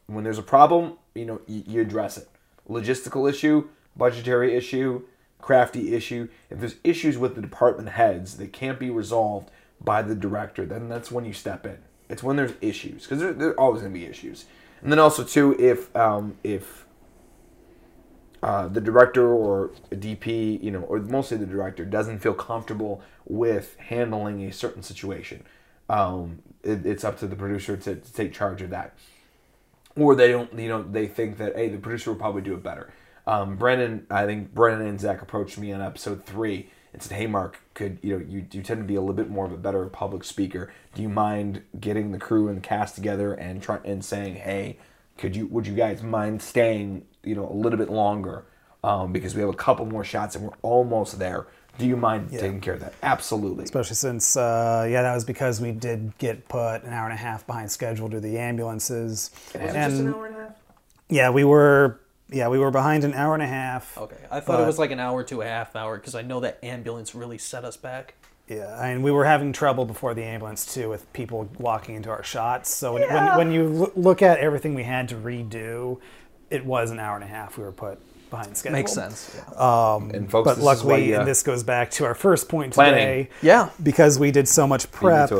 When there's a problem, you know, you, you address it. Logistical issue, budgetary issue, crafty issue. If there's issues with the department heads that can't be resolved by the director, then that's when you step in. It's when there's issues, because there, there's always going to be issues. And then also, too, if um, if uh, the director or a D P, you know, or mostly the director, doesn't feel comfortable with handling a certain situation, um, it, it's up to the producer to, to take charge of that. Or they don't, you know, they think that, hey, the producer will probably do it better. Um, Brandon, I think Brandon and Zach approached me on episode three and said, hey, Mark, could, you know, you, you tend to be a little bit more of a better public speaker. Do you mind getting the crew and the cast together and try, and saying, hey, could you, would you guys mind staying, you know, a little bit longer? Um, because we have a couple more shots and we're almost there. Do you mind yeah. taking care of that? Absolutely. Especially since, uh, yeah, that was because we did get put an hour and a half behind schedule due to the ambulances. Was and, it just an hour and a half? Yeah, we were yeah we were behind an hour and a half. Okay, I thought but, it was like an hour to a half hour because I know that ambulance really set us back. Yeah, I mean, we were having trouble before the ambulance, too, with people walking into our shots. So yeah. when, when you look at everything we had to redo, it was an hour and a half we were put behind schedule. Makes sense. Yeah. Um, and folks, but this luckily, is why, uh, and this goes back to our first point planning. Today. Yeah. Because we did so much prep,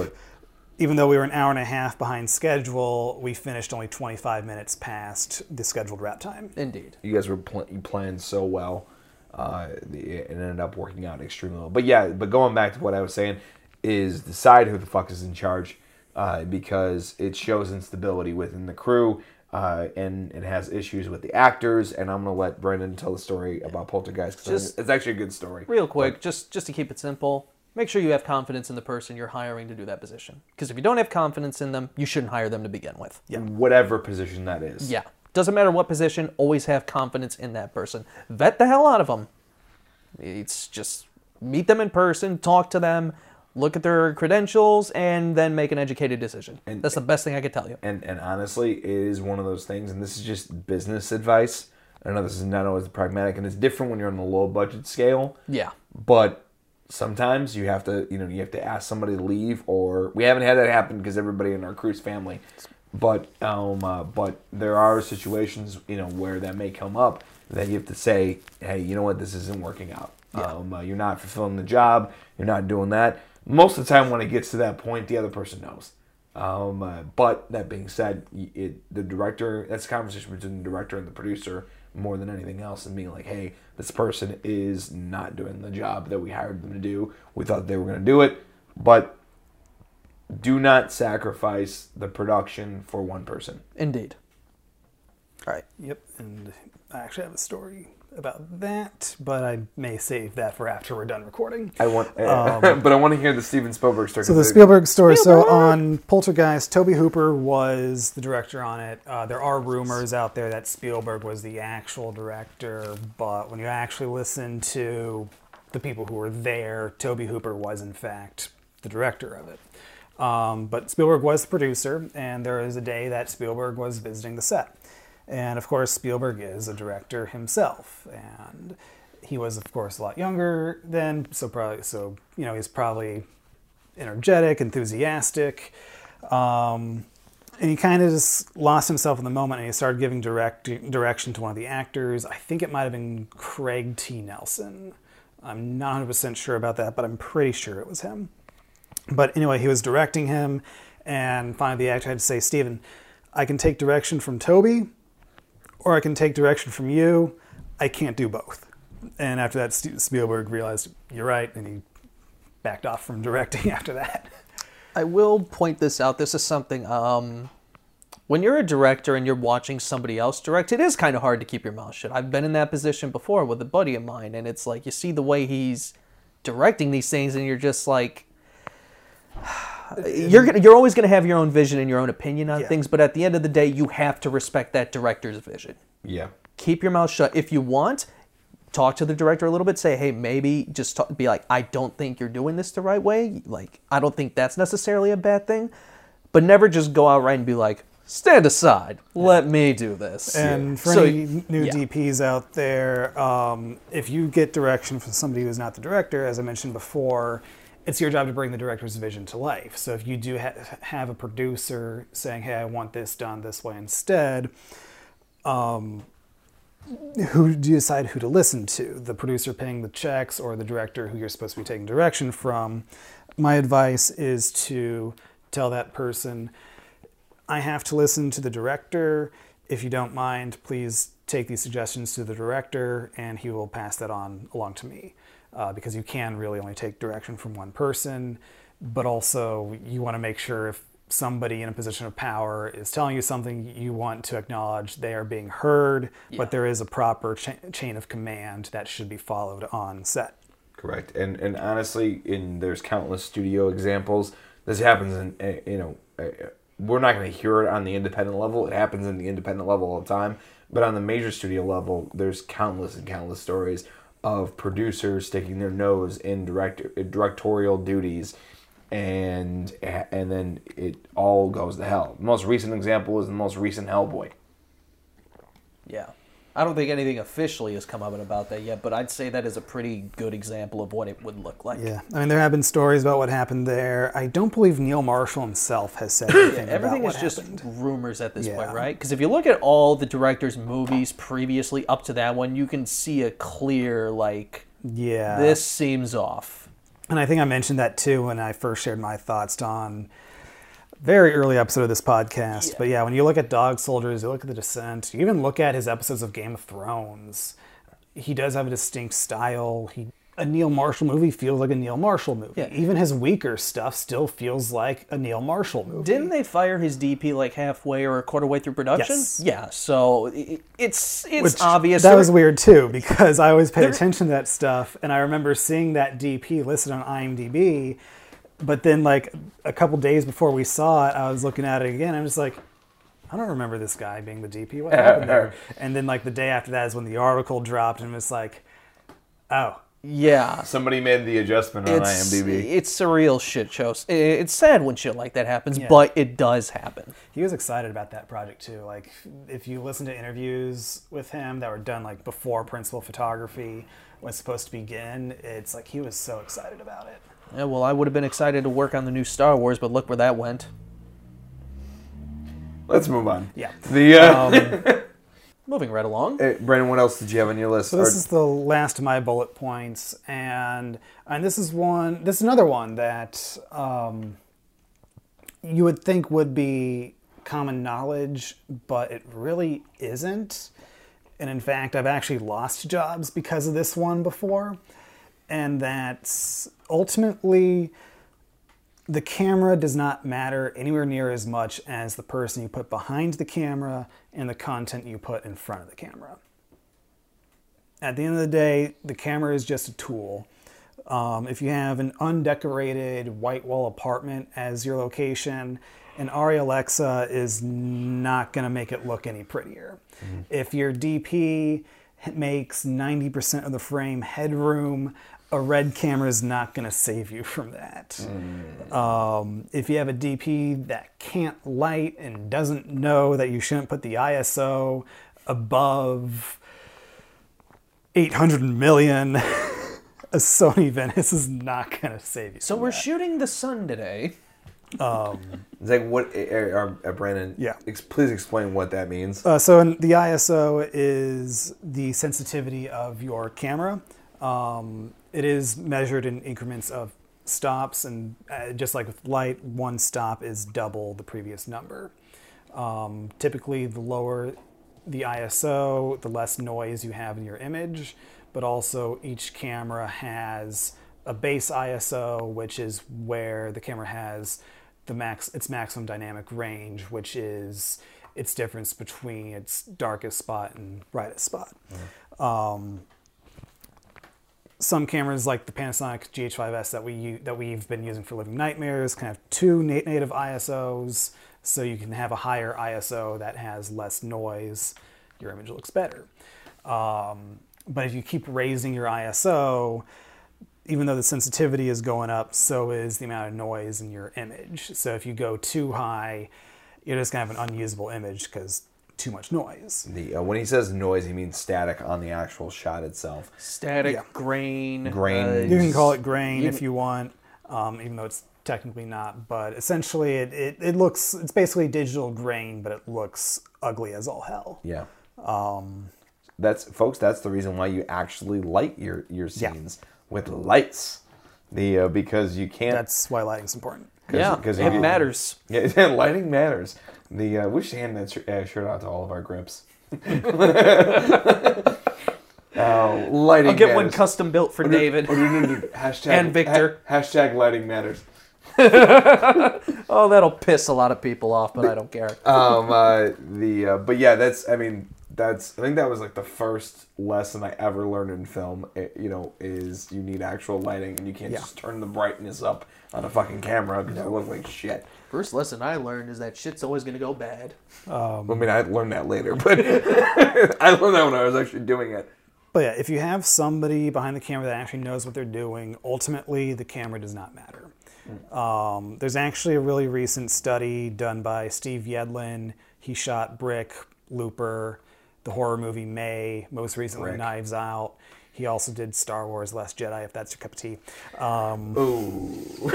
even though we were an hour and a half behind schedule, we finished only twenty-five minutes past the scheduled wrap time. Indeed. You guys were pl- you planned so well. Uh, it ended up working out extremely well. But yeah, but going back to what I was saying is decide who the fuck is in charge uh, because it shows instability within the crew. Uh, and it has issues with the actors, and I'm going to let Brandon tell the story about Poltergeist, because it's actually a good story. Real quick, but, just just to keep it simple, make sure you have confidence in the person you're hiring to do that position. Because if you don't have confidence in them, you shouldn't hire them to begin with. Yeah. Whatever position that is. Yeah. Doesn't matter what position, always have confidence in that person. Vet the hell out of them. It's just meet them in person, talk to them, look at their credentials, and then make an educated decision. And, That's the best thing I could tell you. And and honestly, it is one of those things, and this is just business advice. I know this is not always pragmatic, and it's different when you're on the low budget scale. Yeah. But sometimes you have to, you know, you have to ask somebody to leave, or we haven't had that happen because everybody in our crew's family. But um, uh, but there are situations, you know, where that may come up that you have to say, hey, you know what, this isn't working out. Yeah. Um, uh, you're not fulfilling the job. You're not doing that. Most of the time when it gets to that point, the other person knows. Um, uh, but that being said, it, the director, that's a conversation between the director and the producer more than anything else, and being like, hey, this person is not doing the job that we hired them to do. We thought they were going to do it, but do not sacrifice the production for one person. Indeed. All right. Yep. And I actually have a story about that, but I may save that for after we're done recording. I want, um, but I want to hear the Steven Spielberg story. So the Spielberg story. Spielberg. So on Poltergeist, Tobe Hooper was the director on it. Uh, there are rumors out there that Spielberg was the actual director, but when you actually listen to the people who were there, Tobe Hooper was in fact the director of it. Um, but Spielberg was the producer, and there is a day that Spielberg was visiting the set. And, of course, Spielberg is a director himself. And he was, of course, a lot younger then. So, probably, so you know, he's probably energetic, enthusiastic. Um, and he kind of just lost himself in the moment, and he started giving direct direction to one of the actors. I think it might have been Craig T. Nelson. I'm not one hundred percent sure about that, but I'm pretty sure it was him. But anyway, he was directing him. And finally, the actor had to say, Stephen, I can take direction from Toby, or I can take direction from you. I can't do both. And after that, Spielberg realized, you're right, and he backed off from directing after that. I will point this out. This is something, um, when you're a director and you're watching somebody else direct, it is kind of hard to keep your mouth shut. I've been in that position before with a buddy of mine, and it's like, you see the way he's directing these things, and you're just like... You're gonna, you're always going to have your own vision and your own opinion on yeah. things, but at the end of the day, you have to respect that director's vision. Yeah. Keep your mouth shut. If you want, talk to the director a little bit. Say, hey, maybe just talk, be like, I don't think you're doing this the right way. Like, I don't think that's necessarily a bad thing. but never just go out right and be like, stand aside, let me do this. And for so, any new yeah. D Ps out there, um, if you get direction from somebody who's not the director, as I mentioned before, it's your job to bring the director's vision to life. So if you do ha- have a producer saying, hey, I want this done this way instead, um, who do you decide who to listen to? The producer paying the checks or the director who you're supposed to be taking direction from? My advice is to tell that person, I have to listen to the director. If you don't mind, please take these suggestions to the director, and he will pass that on along to me. Uh, because you can really only take direction from one person, but also you want to make sure if somebody in a position of power is telling you something, you want to acknowledge they are being heard, yeah. but there is a proper cha- chain of command that should be followed on set. Correct. And and honestly, in there's countless studio examples. This happens in, you know, we're not going to hear it on the independent level. It happens in the independent level all the time. But on the major studio level, there's countless and countless stories of producers sticking their nose in director, directorial duties, and and then it all goes to hell. The most recent example is the most recent Hellboy. Yeah. I don't think anything officially has come up about that yet, but I'd say that is a pretty good example of what it would look like. Yeah, I mean, there have been stories about what happened there. I don't believe Neil Marshall himself has said anything yeah, about what happened. Everything is just rumors at this yeah. point, right? Because if you look at all the director's movies previously up to that one, you can see a clear, like, yeah, this seems off. And I think I mentioned that, too, when I first shared my thoughts on very early episode of this podcast, yeah. but yeah, when you look at Dog Soldiers, you look at The Descent, you even look at his episodes of Game of Thrones, he does have a distinct style. He, a Neil Marshall movie feels like a Neil Marshall movie. Yeah. Even his weaker stuff still feels like a Neil Marshall movie. Didn't they fire his D P like halfway or a quarter way through production? Yes. Yeah, so it, it's it's Which, obvious. That or... was weird too, because I always pay there... attention to that stuff, and I remember seeing that D P listed on IMDb. But then, like, a couple days before we saw it, I was looking at it again. I'm just like, I don't remember this guy being the D P. What happened there? And then, like, the day after that is when the article dropped, and it's like, oh. Yeah. Somebody made the adjustment on it's, IMDb. It's a real shit show. It's sad when shit like that happens, yeah. but it does happen. He was excited about that project, too. Like, if you listen to interviews with him that were done, like, before principal photography was supposed to begin, it's like he was so excited about it. Yeah, well, I would have been excited to work on the new Star Wars, but look where that went. Let's move on. Yeah. The uh... um, moving right along. Hey, Brandon, what else did you have on your list? So this or... is the last of my bullet points, and and this is one. This is another one that um, you would think would be common knowledge, but it really isn't. And in fact, I've actually lost jobs because of this one before. And that's ultimately the camera does not matter anywhere near as much as the person you put behind the camera and the content you put in front of the camera. At the end of the day, the camera is just a tool. Um, if you have an undecorated white wall apartment as your location, an Arri Alexa is not going to make it look any prettier. Mm-hmm. If your D P makes ninety percent of the frame headroom, a red camera is not going to save you from that. Mm. Um, if you have a D P that can't light and doesn't know that you shouldn't put the I S O above eight hundred million, a Sony Venice is not going to save you. So we're that. shooting the sun today. Um, it's like what, uh, uh, Brandon? Yeah. Ex- please explain what that means. Uh, so the I S O is the sensitivity of your camera. Um, it is measured in increments of stops, and uh, just like with light, one stop is double the previous number. Um, typically, the lower the I S O, the less noise you have in your image. But also, each camera has a base I S O, which is where the camera has the max, its maximum dynamic range, which is its difference between its darkest spot and brightest spot. Mm-hmm. Um, some cameras, like the Panasonic G H five S that we that we've been using for Living Nightmares, can have two native I S Os, so you can have a higher I S O that has less noise. Your image looks better. Um, but if you keep raising your I S O, even though the sensitivity is going up, so is the amount of noise in your image. So if you go too high, you're just going to have an unusable image because too much noise. The, uh, when he says noise, he means static on the actual shot itself. Static, yeah. grain. Grain. Uh, you can call it grain you, if you want, um, even though it's technically not. But essentially, it, it, it looks, it's basically digital grain, but it looks ugly as all hell. Yeah. Um, that's, folks, that's the reason why you actually light your, your scenes. Yeah. With lights, the uh, because you can't. That's why lighting's important. Cause, yeah, cause it you, matters. Yeah, lighting matters. The uh, we should hand that sh- uh, shirt out to all of our grips. uh, lighting. I'll get matters. One custom built for David hashtag, and Victor. Ha- hashtag lighting matters. Oh, that'll piss a lot of people off, but the, I don't care. um, uh, the uh, but yeah, that's. I mean. That's. I think that was like the first lesson I ever learned in film. It, you know, is you need actual lighting, and you can't yeah. just turn the brightness up on a fucking camera because it looks like shit. First lesson I learned is that shit's always gonna go bad. Um, I mean, I learned that later, but I learned that when I was actually doing it. But yeah, if you have somebody behind the camera that actually knows what they're doing, ultimately the camera does not matter. Mm. Um, there's actually a really recent study done by Steve Yedlin. He shot Brick, Looper, the horror movie May, most recently Brick. Knives Out. He also did Star Wars, Last Jedi, if that's your cup of tea. Um, Ooh.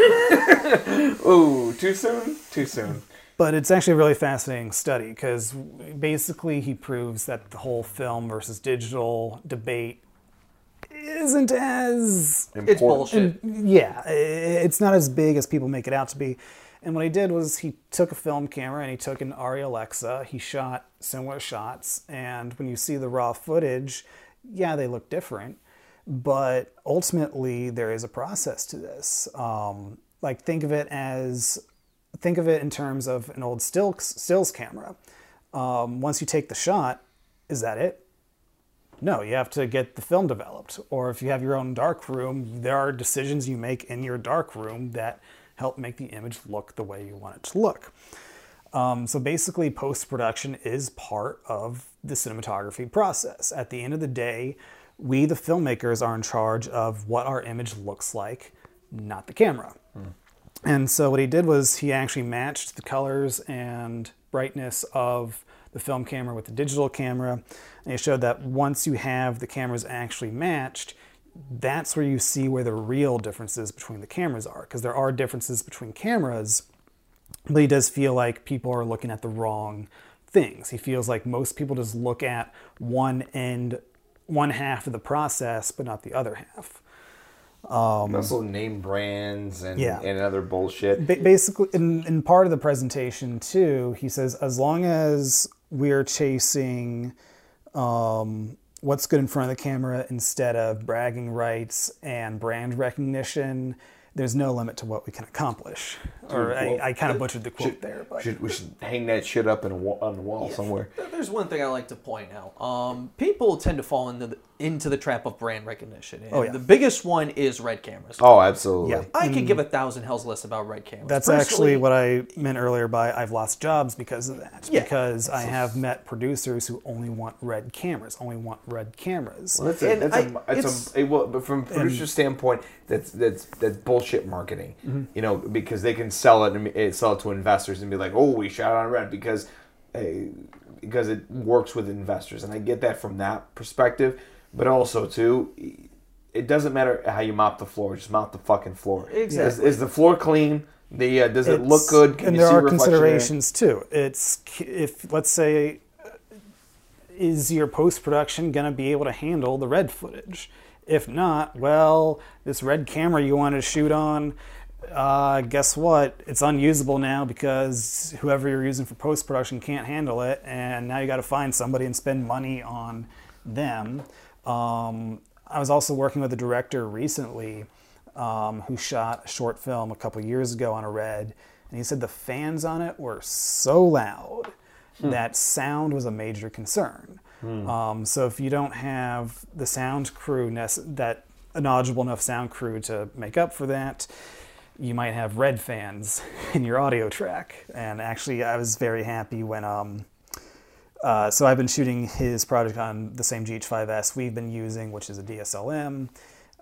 Ooh, too soon? Too soon. But it's actually a really fascinating study because basically he proves that the whole film versus digital debate isn't as... Important. It's bullshit. Yeah, it's not as big as people make it out to be. And what he did was he took a film camera and he took an Arri Alexa. He shot similar shots. And when you see the raw footage, yeah, they look different. But ultimately, there is a process to this. Um, like, think of it as, think of it in terms of an old stills, stills camera. Um, once you take the shot, is that it? No, you have to get the film developed. Or if you have your own dark room, there are decisions you make in your dark room that help make the image look the way you want it to look. Um, so basically, post-production is part of the cinematography process. At the end of the day, we, the filmmakers, are in charge of what our image looks like, not the camera. Mm. And so what he did was he actually matched the colors and brightness of the film camera with the digital camera. And he showed that once you have the cameras actually matched, that's where you see where the real differences between the cameras are, because there are differences between cameras, but he does feel like people are looking at the wrong things. He feels like most people just look at one end, one half of the process, but not the other half. Um, also name brands and, yeah. and other bullshit. Ba- basically, in, in part of the presentation too, he says, as long as we're chasing... Um, what's good in front of the camera instead of bragging rights and brand recognition, there's no limit to what we can accomplish. Dude, or well, I, I kind of butchered the quote should, there. But. Should, we should hang that shit up in a wall, on the wall yeah. somewhere. There's one thing I like to point out. Um, people tend to fall into the, into the trap of brand recognition. And oh, yeah. the biggest one is red cameras. Oh, absolutely. Yeah. I could give a thousand hells less about red cameras. That's Personally, actually what I meant earlier by I've lost jobs because of that. Yeah. Because I have met producers who only want red cameras, only want red cameras. Well, that's a, that's I, a, it's, it's a, well, but from a producer standpoint, that's, that's, that's bullshit. Bullshit marketing, mm-hmm. you know, because they can sell it and sell it to investors and be like, "Oh, we shot on red because, hey, because it works with investors." And I get that from that perspective, but also too, it doesn't matter how you mop the floor; just mop the fucking floor. Exactly. Is, is the floor clean? The uh, does it's, it look good? Can and you there see are considerations too. It's if let's say, is your post production going to be able to handle the red footage? If not, well, this red camera you wanted to shoot on, uh, guess what? It's unusable now because whoever you're using for post-production can't handle it, and now you got to find somebody and spend money on them. Um, I was also working with a director recently um, who shot a short film a couple years ago on a red, and he said the fans on it were so loud hmm. that sound was a major concern. Hmm. Um, so if you don't have the sound crew, nece- that a knowledgeable enough sound crew to make up for that, you might have red fans in your audio track. And actually, I was very happy when... Um, uh, so I've been shooting his project on the same G H five S we've been using, which is a D S L M.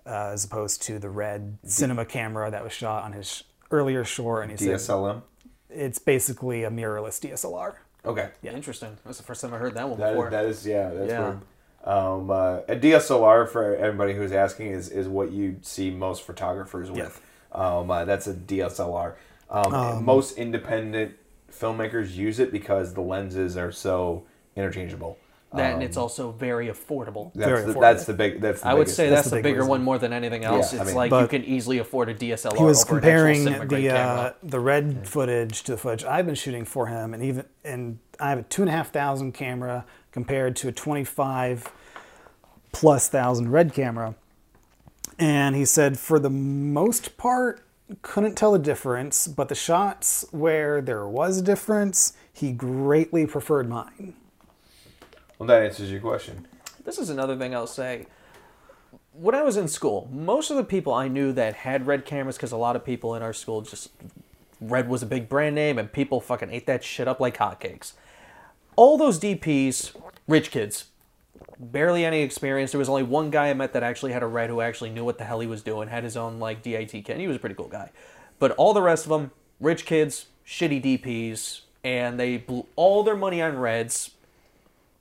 uh, as opposed to the red cinema camera that was shot on his sh- earlier short. And he D S L M? Said, it's basically a mirrorless D S L R. Okay. Yeah. Interesting. That's the first time I heard that one that before. Is, that is, yeah, that's yeah. weird. Um, uh, a D S L R, for everybody who's asking, is, is what you see most photographers yeah. with. Um, uh, that's a D S L R. Um, um, most independent filmmakers use it because the lenses are so interchangeable. That um, and it's also very affordable. That's, very the, affordable. that's the big. That's the I would biggest, say that's, that's the, the big bigger reason. one more than anything else. Yeah, it's I mean, like you can easily afford a D S L R. He was over comparing the uh, the red footage to the footage I've been shooting for him, and even and I have a two and a half thousand camera compared to a twenty five plus thousand red camera, and he said for the most part couldn't tell the difference, but the shots where there was a difference, he greatly preferred mine. Well, that answers your question. This is another thing I'll say. When I was in school, most of the people I knew that had red cameras, because a lot of people in our school just... Red was a big brand name, and people fucking ate that shit up like hotcakes. All those D Ps, rich kids, barely any experience. There was only one guy I met that actually had a red who actually knew what the hell he was doing, had his own, like, D I T kit, and he was a pretty cool guy. But all the rest of them, rich kids, shitty D Ps, and they blew all their money on reds...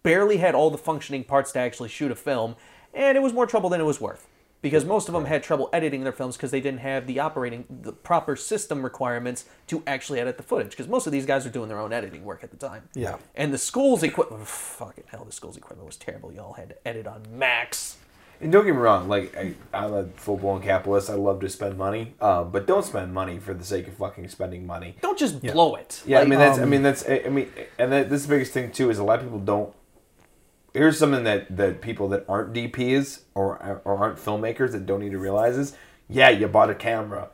barely had all the functioning parts to actually shoot a film, and it was more trouble than it was worth. Because most of them had trouble editing their films because they didn't have the operating, the proper system requirements to actually edit the footage. Because most of these guys were doing their own editing work at the time. Yeah. And the school's equipment, oh, fucking hell, the school's equipment was terrible. Y'all had to edit on max. And don't get me wrong, like, I, I'm a full-blown capitalist. I love to spend money, uh, but don't spend money for the sake of fucking spending money. Don't just yeah. blow it. Yeah, like, I mean, that's, um, I mean, that's, I mean, and that, this is the biggest thing, too, is a lot of people don't. Here's something that, that people that aren't D Ps or or aren't filmmakers that don't need to realize is, yeah, you bought a camera,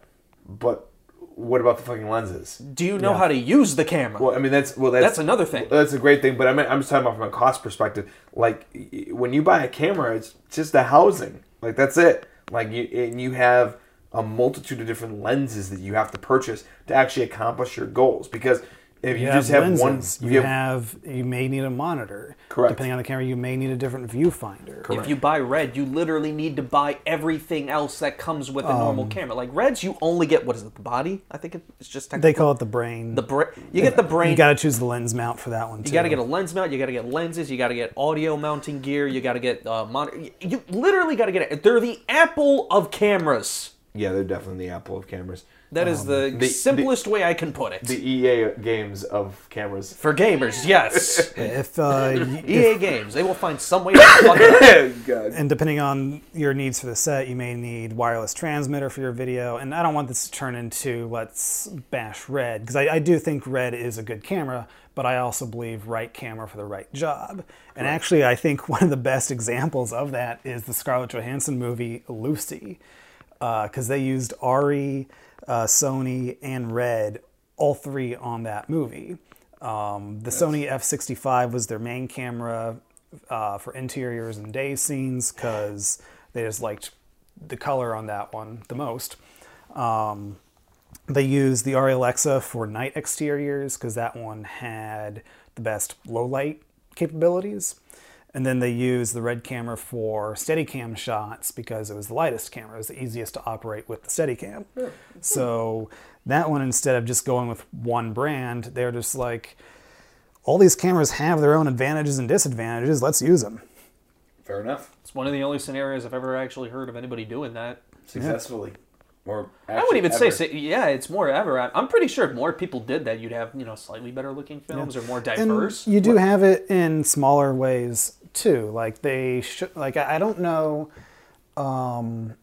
but what about the fucking lenses? Do you know yeah. how to use the camera? Well, I mean, that's... well, that's, that's another thing. That's a great thing, but I mean, I'm just talking about from a cost perspective. Like, when you buy a camera, it's just the housing. Like, that's it. Like, you, and you have a multitude of different lenses that you have to purchase to actually accomplish your goals, because... If you, you just have, have one, you have, have you may need a monitor. Correct. Depending on the camera, you may need a different viewfinder. Correct. If you buy red, you literally need to buy everything else that comes with a um, normal camera. Like reds, you only get what is it? The body? I think it's just technical. They call it the brain. The brain. You yeah. get the brain. You got to choose the lens mount for that one too. You got to get a lens mount. You got to get lenses. You got to get audio mounting gear. You got to get uh, monitor. You literally got to get it. They're the apple of cameras. Yeah, they're definitely the apple of cameras. That is the, um, the simplest the, way I can put it. The E A games of cameras. For gamers, yes. if uh, E A if, games, they will find some way to plug it up. And depending on your needs for the set, you may need wireless transmitter for your video. And I don't want this to turn into let's bash red, because I, I do think red is a good camera, but I also believe right camera for the right job. And right. actually, I think one of the best examples of that is the Scarlett Johansson movie, Lucy, because uh, they used Arri... Uh, Sony and Red, all three on that movie. Um, the yes. Sony F sixty-five was their main camera uh, for interiors and day scenes because they just liked the color on that one the most. Um, they used the Arri Alexa for night exteriors because that one had the best low light capabilities. And then they used the red camera for Steadicam shots because it was the lightest camera. It was the easiest to operate with the Steadicam. Sure. So that one, instead of just going with one brand, they're just like, all these cameras have their own advantages and disadvantages. Let's use them. Fair enough. It's one of the only scenarios I've ever actually heard of anybody doing that. Successfully. Yeah. Or I wouldn't even ever. say, yeah, it's more ever. I'm pretty sure if more people did that, you'd have, you know, slightly better looking films yeah. or more diverse. And you do have it in smaller ways, too. Like, they should, like, I don't know, um,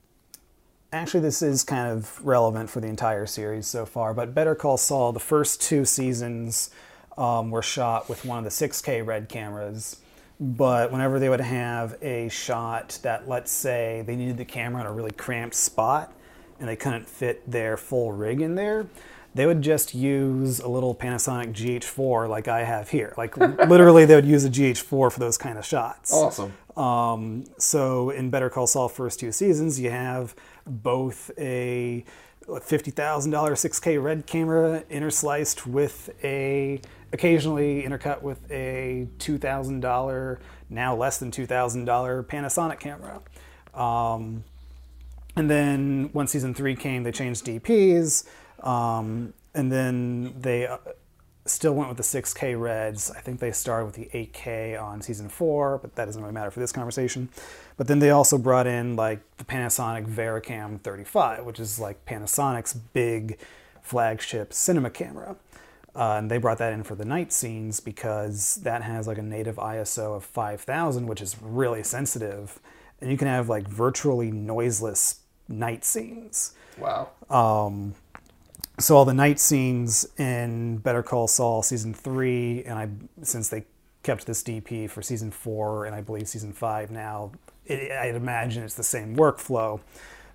actually this is kind of relevant for the entire series so far, but Better Call Saul, the first two seasons um, were shot with one of the six K red cameras. But whenever they would have a shot that, let's say, they needed the camera in a really cramped spot, and they couldn't fit their full rig in there, they would just use a little Panasonic G H four like I have here. Like, literally, they would use a G H four for those kind of shots. Awesome. Um, so in Better Call Saul first two seasons, you have both a fifty thousand dollars six K red camera intersliced with a, occasionally intercut with a two thousand dollars, now less than two thousand dollars Panasonic camera. Um... And then once season three came, they changed D Ps. Um, and then they uh, still went with the six K Reds. I think they started with the eight K on season four, but that doesn't really matter for this conversation. But then they also brought in like the Panasonic Vericam thirty-five, which is like Panasonic's big flagship cinema camera. Uh, and they brought that in for the night scenes because that has like a native I S O of five thousand, which is really sensitive. And you can have like virtually noiseless night scenes. Wow. Um, so all the night scenes in Better Call Saul season three, and I since they kept this D P for season four and I believe season five now, it, I'd imagine it's the same workflow.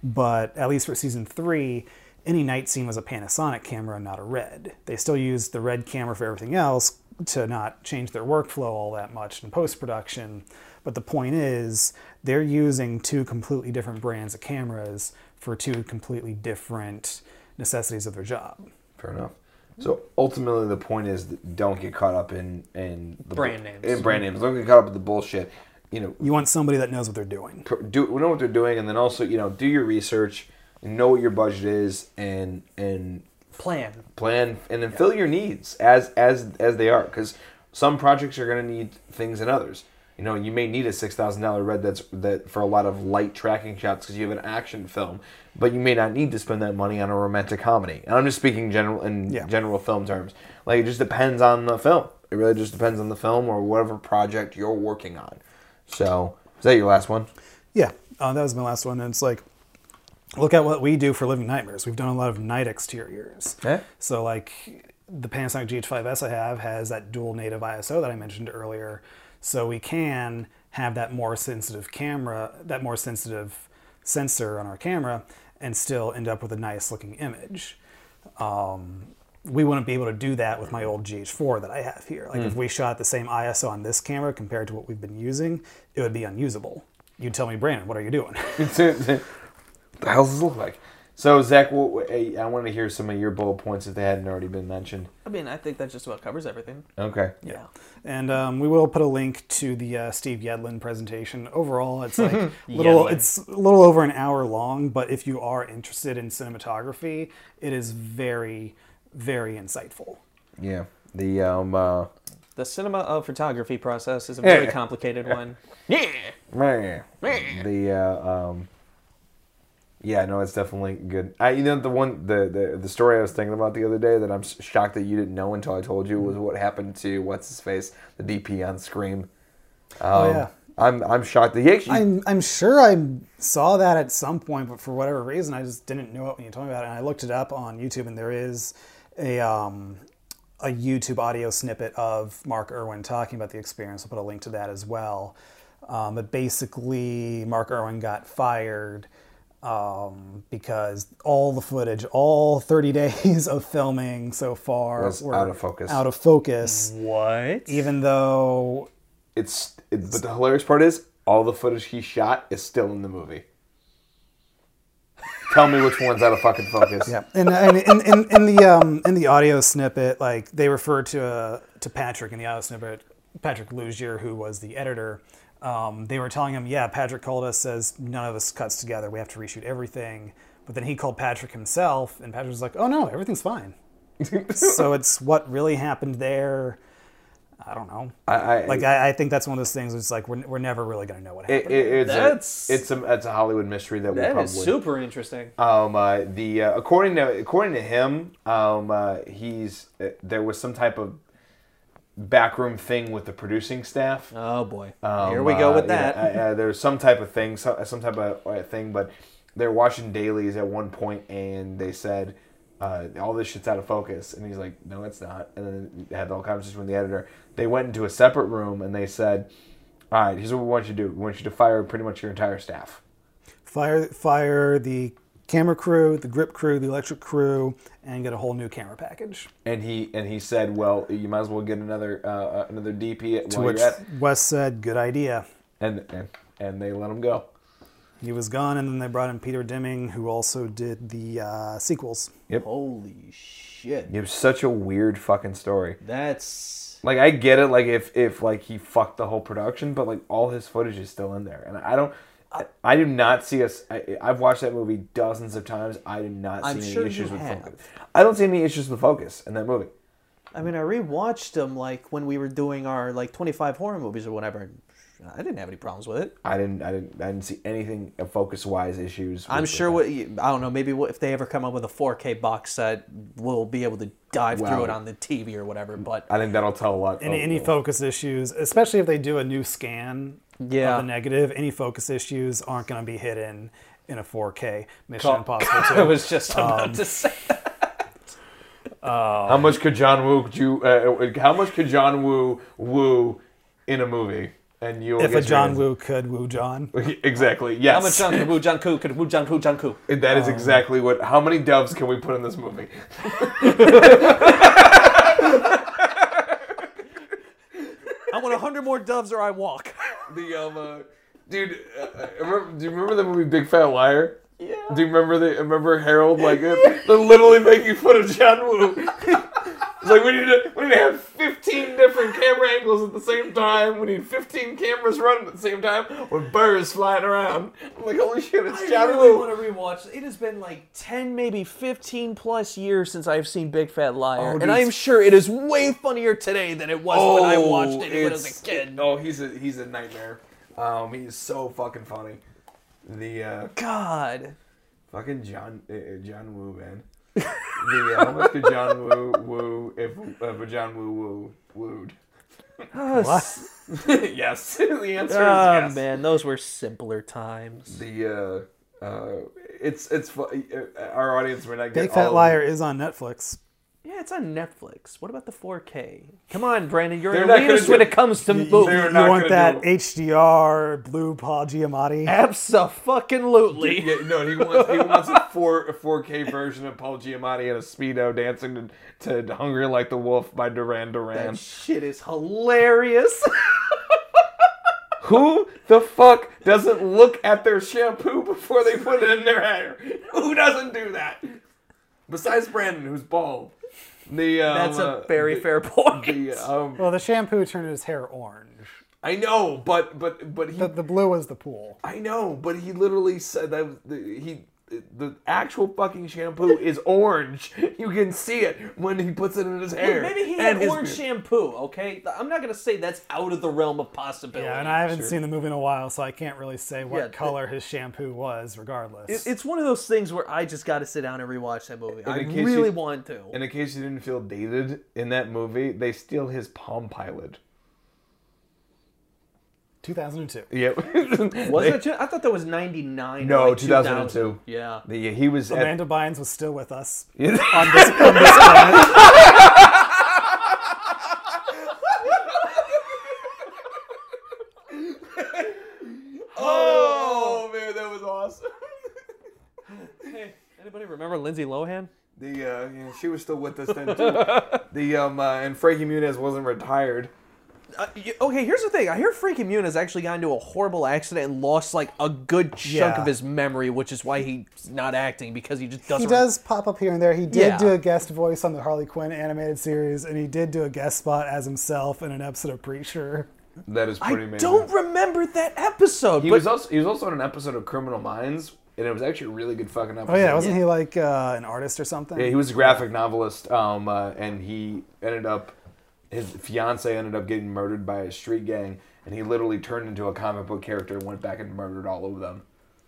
But at least for season three, any night scene was a Panasonic camera, not a Red. They still used the Red camera for everything else to not change their workflow all that much in post-production. But the point is, they're using two completely different brands of cameras for two completely different necessities of their job. Fair enough. So ultimately the point is, don't get caught up in, in the brand names. In brand names. Don't get caught up in the bullshit. You know, you want somebody that knows what they're doing. Do, know what they're doing, and then also, you know, do your research. Know what your budget is, and and plan, plan, and then yeah. fill your needs as as as they are. Because some projects are going to need things than others. You know, you may need a six thousand dollar Red that's that for a lot of light tracking shots because you have an action film, but you may not need to spend that money on a romantic comedy. And I'm just speaking general in yeah. general film terms. Like, it just depends on the film. It really just depends on the film or whatever project you're working on. So, is that your last one? Yeah, uh, that was my last one, and it's like, look at what we do for Living Nightmares. We've done a lot of night exteriors. Okay. So, like, the Panasonic G H five S I have has that dual native I S O that I mentioned earlier. So we can have that more sensitive camera, that more sensitive sensor on our camera, and still end up with a nice-looking image. Um, we wouldn't be able to do that with my old G H four that I have here. Like, mm. if we shot the same I S O on this camera compared to what we've been using, it would be unusable. You'd tell me, Brandon, what are you doing? What the hell does it look like? So, Zach, well, I want to hear some of your bullet points if they hadn't already been mentioned. I mean, I think that just about covers everything. Okay. Yeah. yeah. And um, we will put a link to the uh, Steve Yedlin presentation. Overall, it's like little. Yedlin. It's a little over an hour long, but if you are interested in cinematography, it is very, very insightful. Yeah. The um. Uh... The cinema of photography process is a very yeah. complicated one. Yeah. yeah. The uh, um. Yeah, no, it's definitely good. I, you know, the one, the, the the story I was thinking about the other day that I'm shocked that you didn't know until I told you was what happened to what's his face, the D P on Scream. Um, oh yeah, I'm I'm shocked that he actually. I'm I'm sure I saw that at some point, but for whatever reason, I just didn't know it when you told me about it. And I looked it up on YouTube, and there is a um a YouTube audio snippet of Mark Irwin talking about the experience. I'll put a link to that as well. Um, but basically, Mark Irwin got fired. Um, because all the footage, all thirty days of filming so far was were out of focus. Out of focus. What? Even though it's, it, it's, but the hilarious part is all the footage he shot is still in the movie. Tell me which one's out of fucking focus. Yeah, and in in in the um in the audio snippet, like they refer to uh, to Patrick in the audio snippet, Patrick Lugier, who was the editor. Um, they were telling him, yeah, Patrick called us, says, none of us cuts together. We have to reshoot everything. But then he called Patrick himself, and Patrick was like, oh, no, everything's fine. So it's what really happened there. I don't know. I, I Like, I, I think that's one of those things where it's like, we're, we're never really going to know what happened. It, it, it's, that's, a, it's, a, it's a Hollywood mystery that, that we'll probably... That is super interesting. Um, uh, the uh, according to according to him, um, uh, he's uh, there was some type of backroom thing with the producing staff. Oh boy, um, here we go with uh, that. Yeah, I, I, there's some type of thing, some, some type of uh, thing, but they're watching dailies at one point, and they said, uh, "All this shit's out of focus," and he's like, "No, it's not." And then they had the whole conversation with the editor. They went into a separate room, and they said, "All right, here's what we want you to do. We want you to fire pretty much your entire staff. Fire, fire the camera crew, the grip crew, the electric crew, and get a whole new camera package." And he and he said, "Well, you might as well get another uh, another D P." At, to which you're at. Wes said, "Good idea." And, and and they let him go. He was gone, and then they brought in Peter Deming, who also did the uh, sequels. Yep. Holy shit! It's such a weird fucking story. That's like, I get it. Like if if like he fucked the whole production, but like all his footage is still in there, and I don't. I, I do not see us. I, I've watched that movie dozens of times. I do not see I'm any sure issues with have. focus. I don't see any issues with focus in that movie. I mean, I rewatched them like when we were doing our like twenty-five horror movies or whatever. I didn't have any problems with it. I didn't. I didn't. I didn't see anything focus-wise issues. I'm sure. What, I don't know. Maybe if they ever come up with a four K box set, we'll be able to dive well, through it on the T V or whatever. But I think that'll tell a lot. Any, any focus issues, especially if they do a new scan yeah. of the negative, any focus issues aren't going to be hidden in a four K Mission Call. Impossible two. I was just about um, to say that. Uh, how much could John Woo do? Uh, how much could John Woo woo in a movie? And you'll if a John ready. Woo could woo John. Exactly, yes. How much John could woo John Koo could woo John Koo John Koo? That is um, exactly what... How many doves can we put in this movie? I want a hundred more doves or I walk. The, um, uh, dude, uh, remember, do you remember the movie Big Fat Liar? Yeah. Do you remember the remember Harold? Like, they're literally making fun of John Woo. It's like, we need to we need to have fifteen different camera angles at the same time. We need fifteen cameras running at the same time with birds flying around. I'm like, holy shit, it's John Woo. I really want to rewatch. It has been like ten, maybe fifteen plus years since I've seen Big Fat Liar. Oh, and I am sure it is way funnier today than it was oh, when I watched it when I was a kid. Oh, he's a, he's a nightmare. Um, he's so fucking funny. The, uh... God. Fucking John, uh, John Woo, man. the, uh, how much could John Woo woo if, if a John Woo woo wooed? What? Yes. The answer oh, is yes. Man, those were simpler times. The uh, uh, it's it's our audience might not get Big Fat Liar is on Netflix. Yeah, it's on Netflix. What about the four K? Come on, Brandon, you're an elitist when it comes to movies. You, you want that H D R, blue Paul Giamatti? Abso-fucking-lutely. Yeah, no, he wants he wants a four a four K version of Paul Giamatti in a Speedo dancing to, to "Hungry Like the Wolf" by Duran Duran. That shit is hilarious. Who the fuck doesn't look at their shampoo before they put it in their hair? Who doesn't do that? Besides Brandon, who's bald. The, um, That's a very uh, the, fair point. The, um, well, the shampoo turned his hair orange. I know, but but but he. The, the blue was the pool. I know, but he literally said that the, he the actual fucking shampoo is orange. You can see it when he puts it in his hair. Well, maybe he had orange shampoo. Okay, I'm not gonna say that's out of the realm of possibility. Yeah, and I haven't sure. seen the movie in a while, so I can't really say what yeah, color the, his shampoo was. Regardless, it, it's one of those things where I just got to sit down and rewatch that movie. I really you, want to. And in case you didn't feel dated in that movie, they steal his Palm Pilot. two thousand two Yep. Was it? I thought that was ninety-nine No, like two thousand two Yeah. The, he was. Amanda at... Bynes was still with us on this, on this planet. Oh man, that was awesome. Hey, anybody remember Lindsay Lohan? The uh, yeah, she was still with us then too. The um uh, and Frankie Muniz wasn't retired. Uh, okay, here's the thing. I hear Frankie Muniz actually got into a horrible accident and lost like a good chunk yeah. of his memory, which is why he's not acting because he just doesn't. He does pop up here and there. He did yeah. do a guest voice on the Harley Quinn animated series, and he did do a guest spot as himself in an episode of Preacher. That is pretty I amazing. I don't remember that episode. He but... was also he was also in an episode of Criminal Minds, and it was actually a really good fucking episode. Oh yeah, wasn't yeah. he like uh, an artist or something? Yeah, he was a graphic novelist, um, uh, and he ended up. His fiance ended up getting murdered by a street gang, and he literally turned into a comic book character and went back and murdered all of them.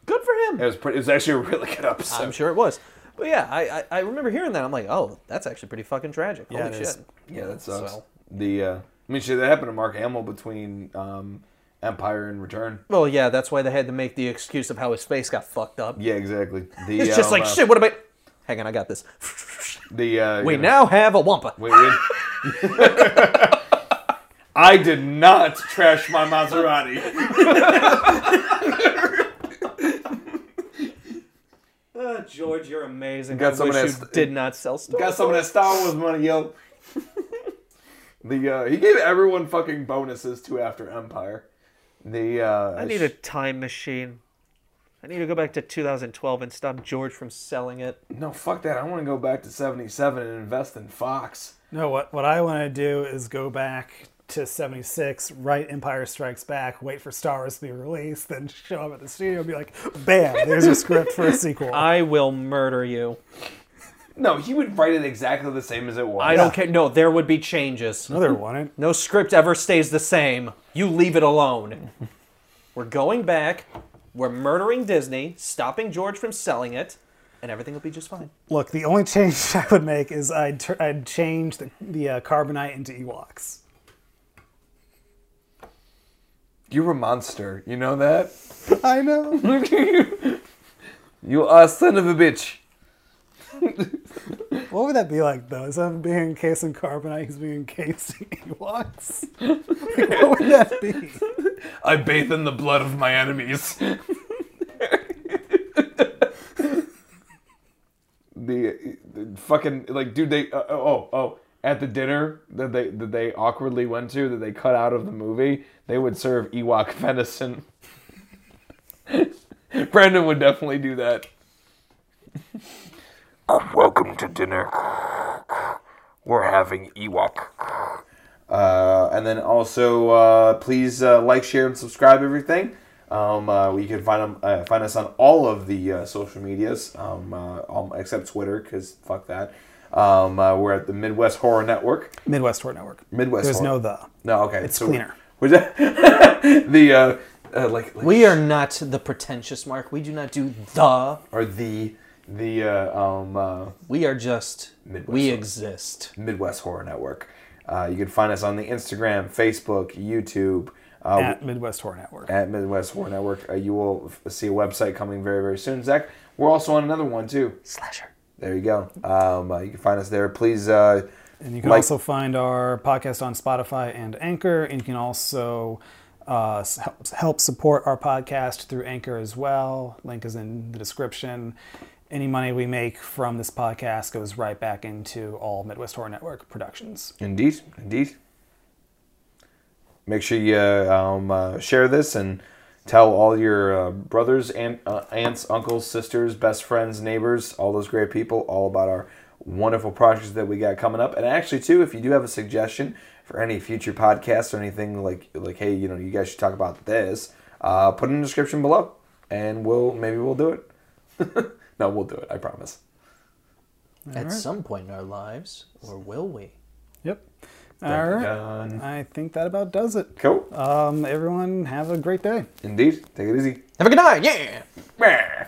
Good for him. It was pretty, it was actually a really good episode. I'm sure it was. But yeah, I, I, I remember hearing that. I'm like, oh, that's actually pretty fucking tragic. Holy yeah, shit. Is. Yeah, that sucks. So. The, uh, I mean, shit, that happened to Mark Hamill between um, Empire and Return. Well, yeah, that's why they had to make the excuse of how his face got fucked up. Yeah, exactly. The, it's just um, like, uh, shit, what about... Hang on, I got this. The uh, We you know, now have a Wampa. Wait, wait. I did not trash my Maserati. Oh, George, you're amazing. Got I wish you st- did not sell Star Wars. Got some of that Star Wars money, yo. The uh, he gave everyone fucking bonuses too after Empire. The uh, I need a time machine. I need to go back to two thousand twelve and stop George from selling it. No, fuck that. I want to go back to seventy-seven and invest in Fox. No, what what I want to do is go back to seventy-six, write Empire Strikes Back, wait for Star Wars to be released, then show up at the studio and be like, bam, there's a script for a sequel. I will murder you. No, he would write it exactly the same as it was. I don't care. No, there would be changes. No, there wouldn't. No script ever stays the same. You leave it alone. We're going back. We're murdering Disney, stopping George from selling it, and everything will be just fine. Look, the only change I would make is I'd, tr- I'd change the, the uh, Carbonite into Ewoks. You were a monster. You know that? I know. You are a son of a bitch. What would that be like, though? Instead of being encased in carbonite, he's being encased in Ewoks. Like, what would that be? I bathe in the blood of my enemies. the, the fucking, like, dude, they, uh, oh, oh, at the dinner that they, that they awkwardly went to, that they cut out of the movie, they would serve Ewok venison. Brandon would definitely do that. Welcome to dinner. We're having Ewok. Uh, and then also, uh, please uh, like, share, and subscribe everything. Um, uh, you can find, um, uh, find us on all of the uh, social medias, um, uh, all, except Twitter, because fuck that. Um, uh, we're at the Midwest Horror Network. Midwest Horror Network. Midwest There's Horror. There's no the. No, okay. It's so cleaner. We're, we're just, the... Uh, uh, like, like, we are not the pretentious, Mark. We do not do the... Or the... The uh, um, uh, we are just Midwest we Horror. exist. Midwest Horror Network. Uh, you can find us on the Instagram, Facebook, YouTube. Uh, at Midwest Horror Network. At Midwest Horror Network. Uh, you will f- see a website coming very very soon, Zach. We're also on another one too. Slasher. There you go. Um, uh, you can find us there. Please. Uh, and you can like- also find our podcast on Spotify and Anchor, and you can also. Uh, help support our podcast through Anchor as well. Link is in the description. Any money we make from this podcast goes right back into all Midwest Horror Network productions. Indeed, indeed. Make sure you um, uh, share this and tell all your uh, brothers, aunt, uh, aunts, uncles, sisters, best friends, neighbors, all those great people, all about our wonderful projects that we got coming up. And actually, too, if you do have a suggestion for any future podcasts or anything like, like hey, you know, you guys should talk about this, uh, put it in the description below, and we'll maybe we'll do it. No, we'll do it. I promise. All At right. some point in our lives, or will we? Yep. All Dun, right. Done. I think that about does it. Cool. Um, everyone, have a great day. Indeed. Take it easy. Have a good night. Yeah.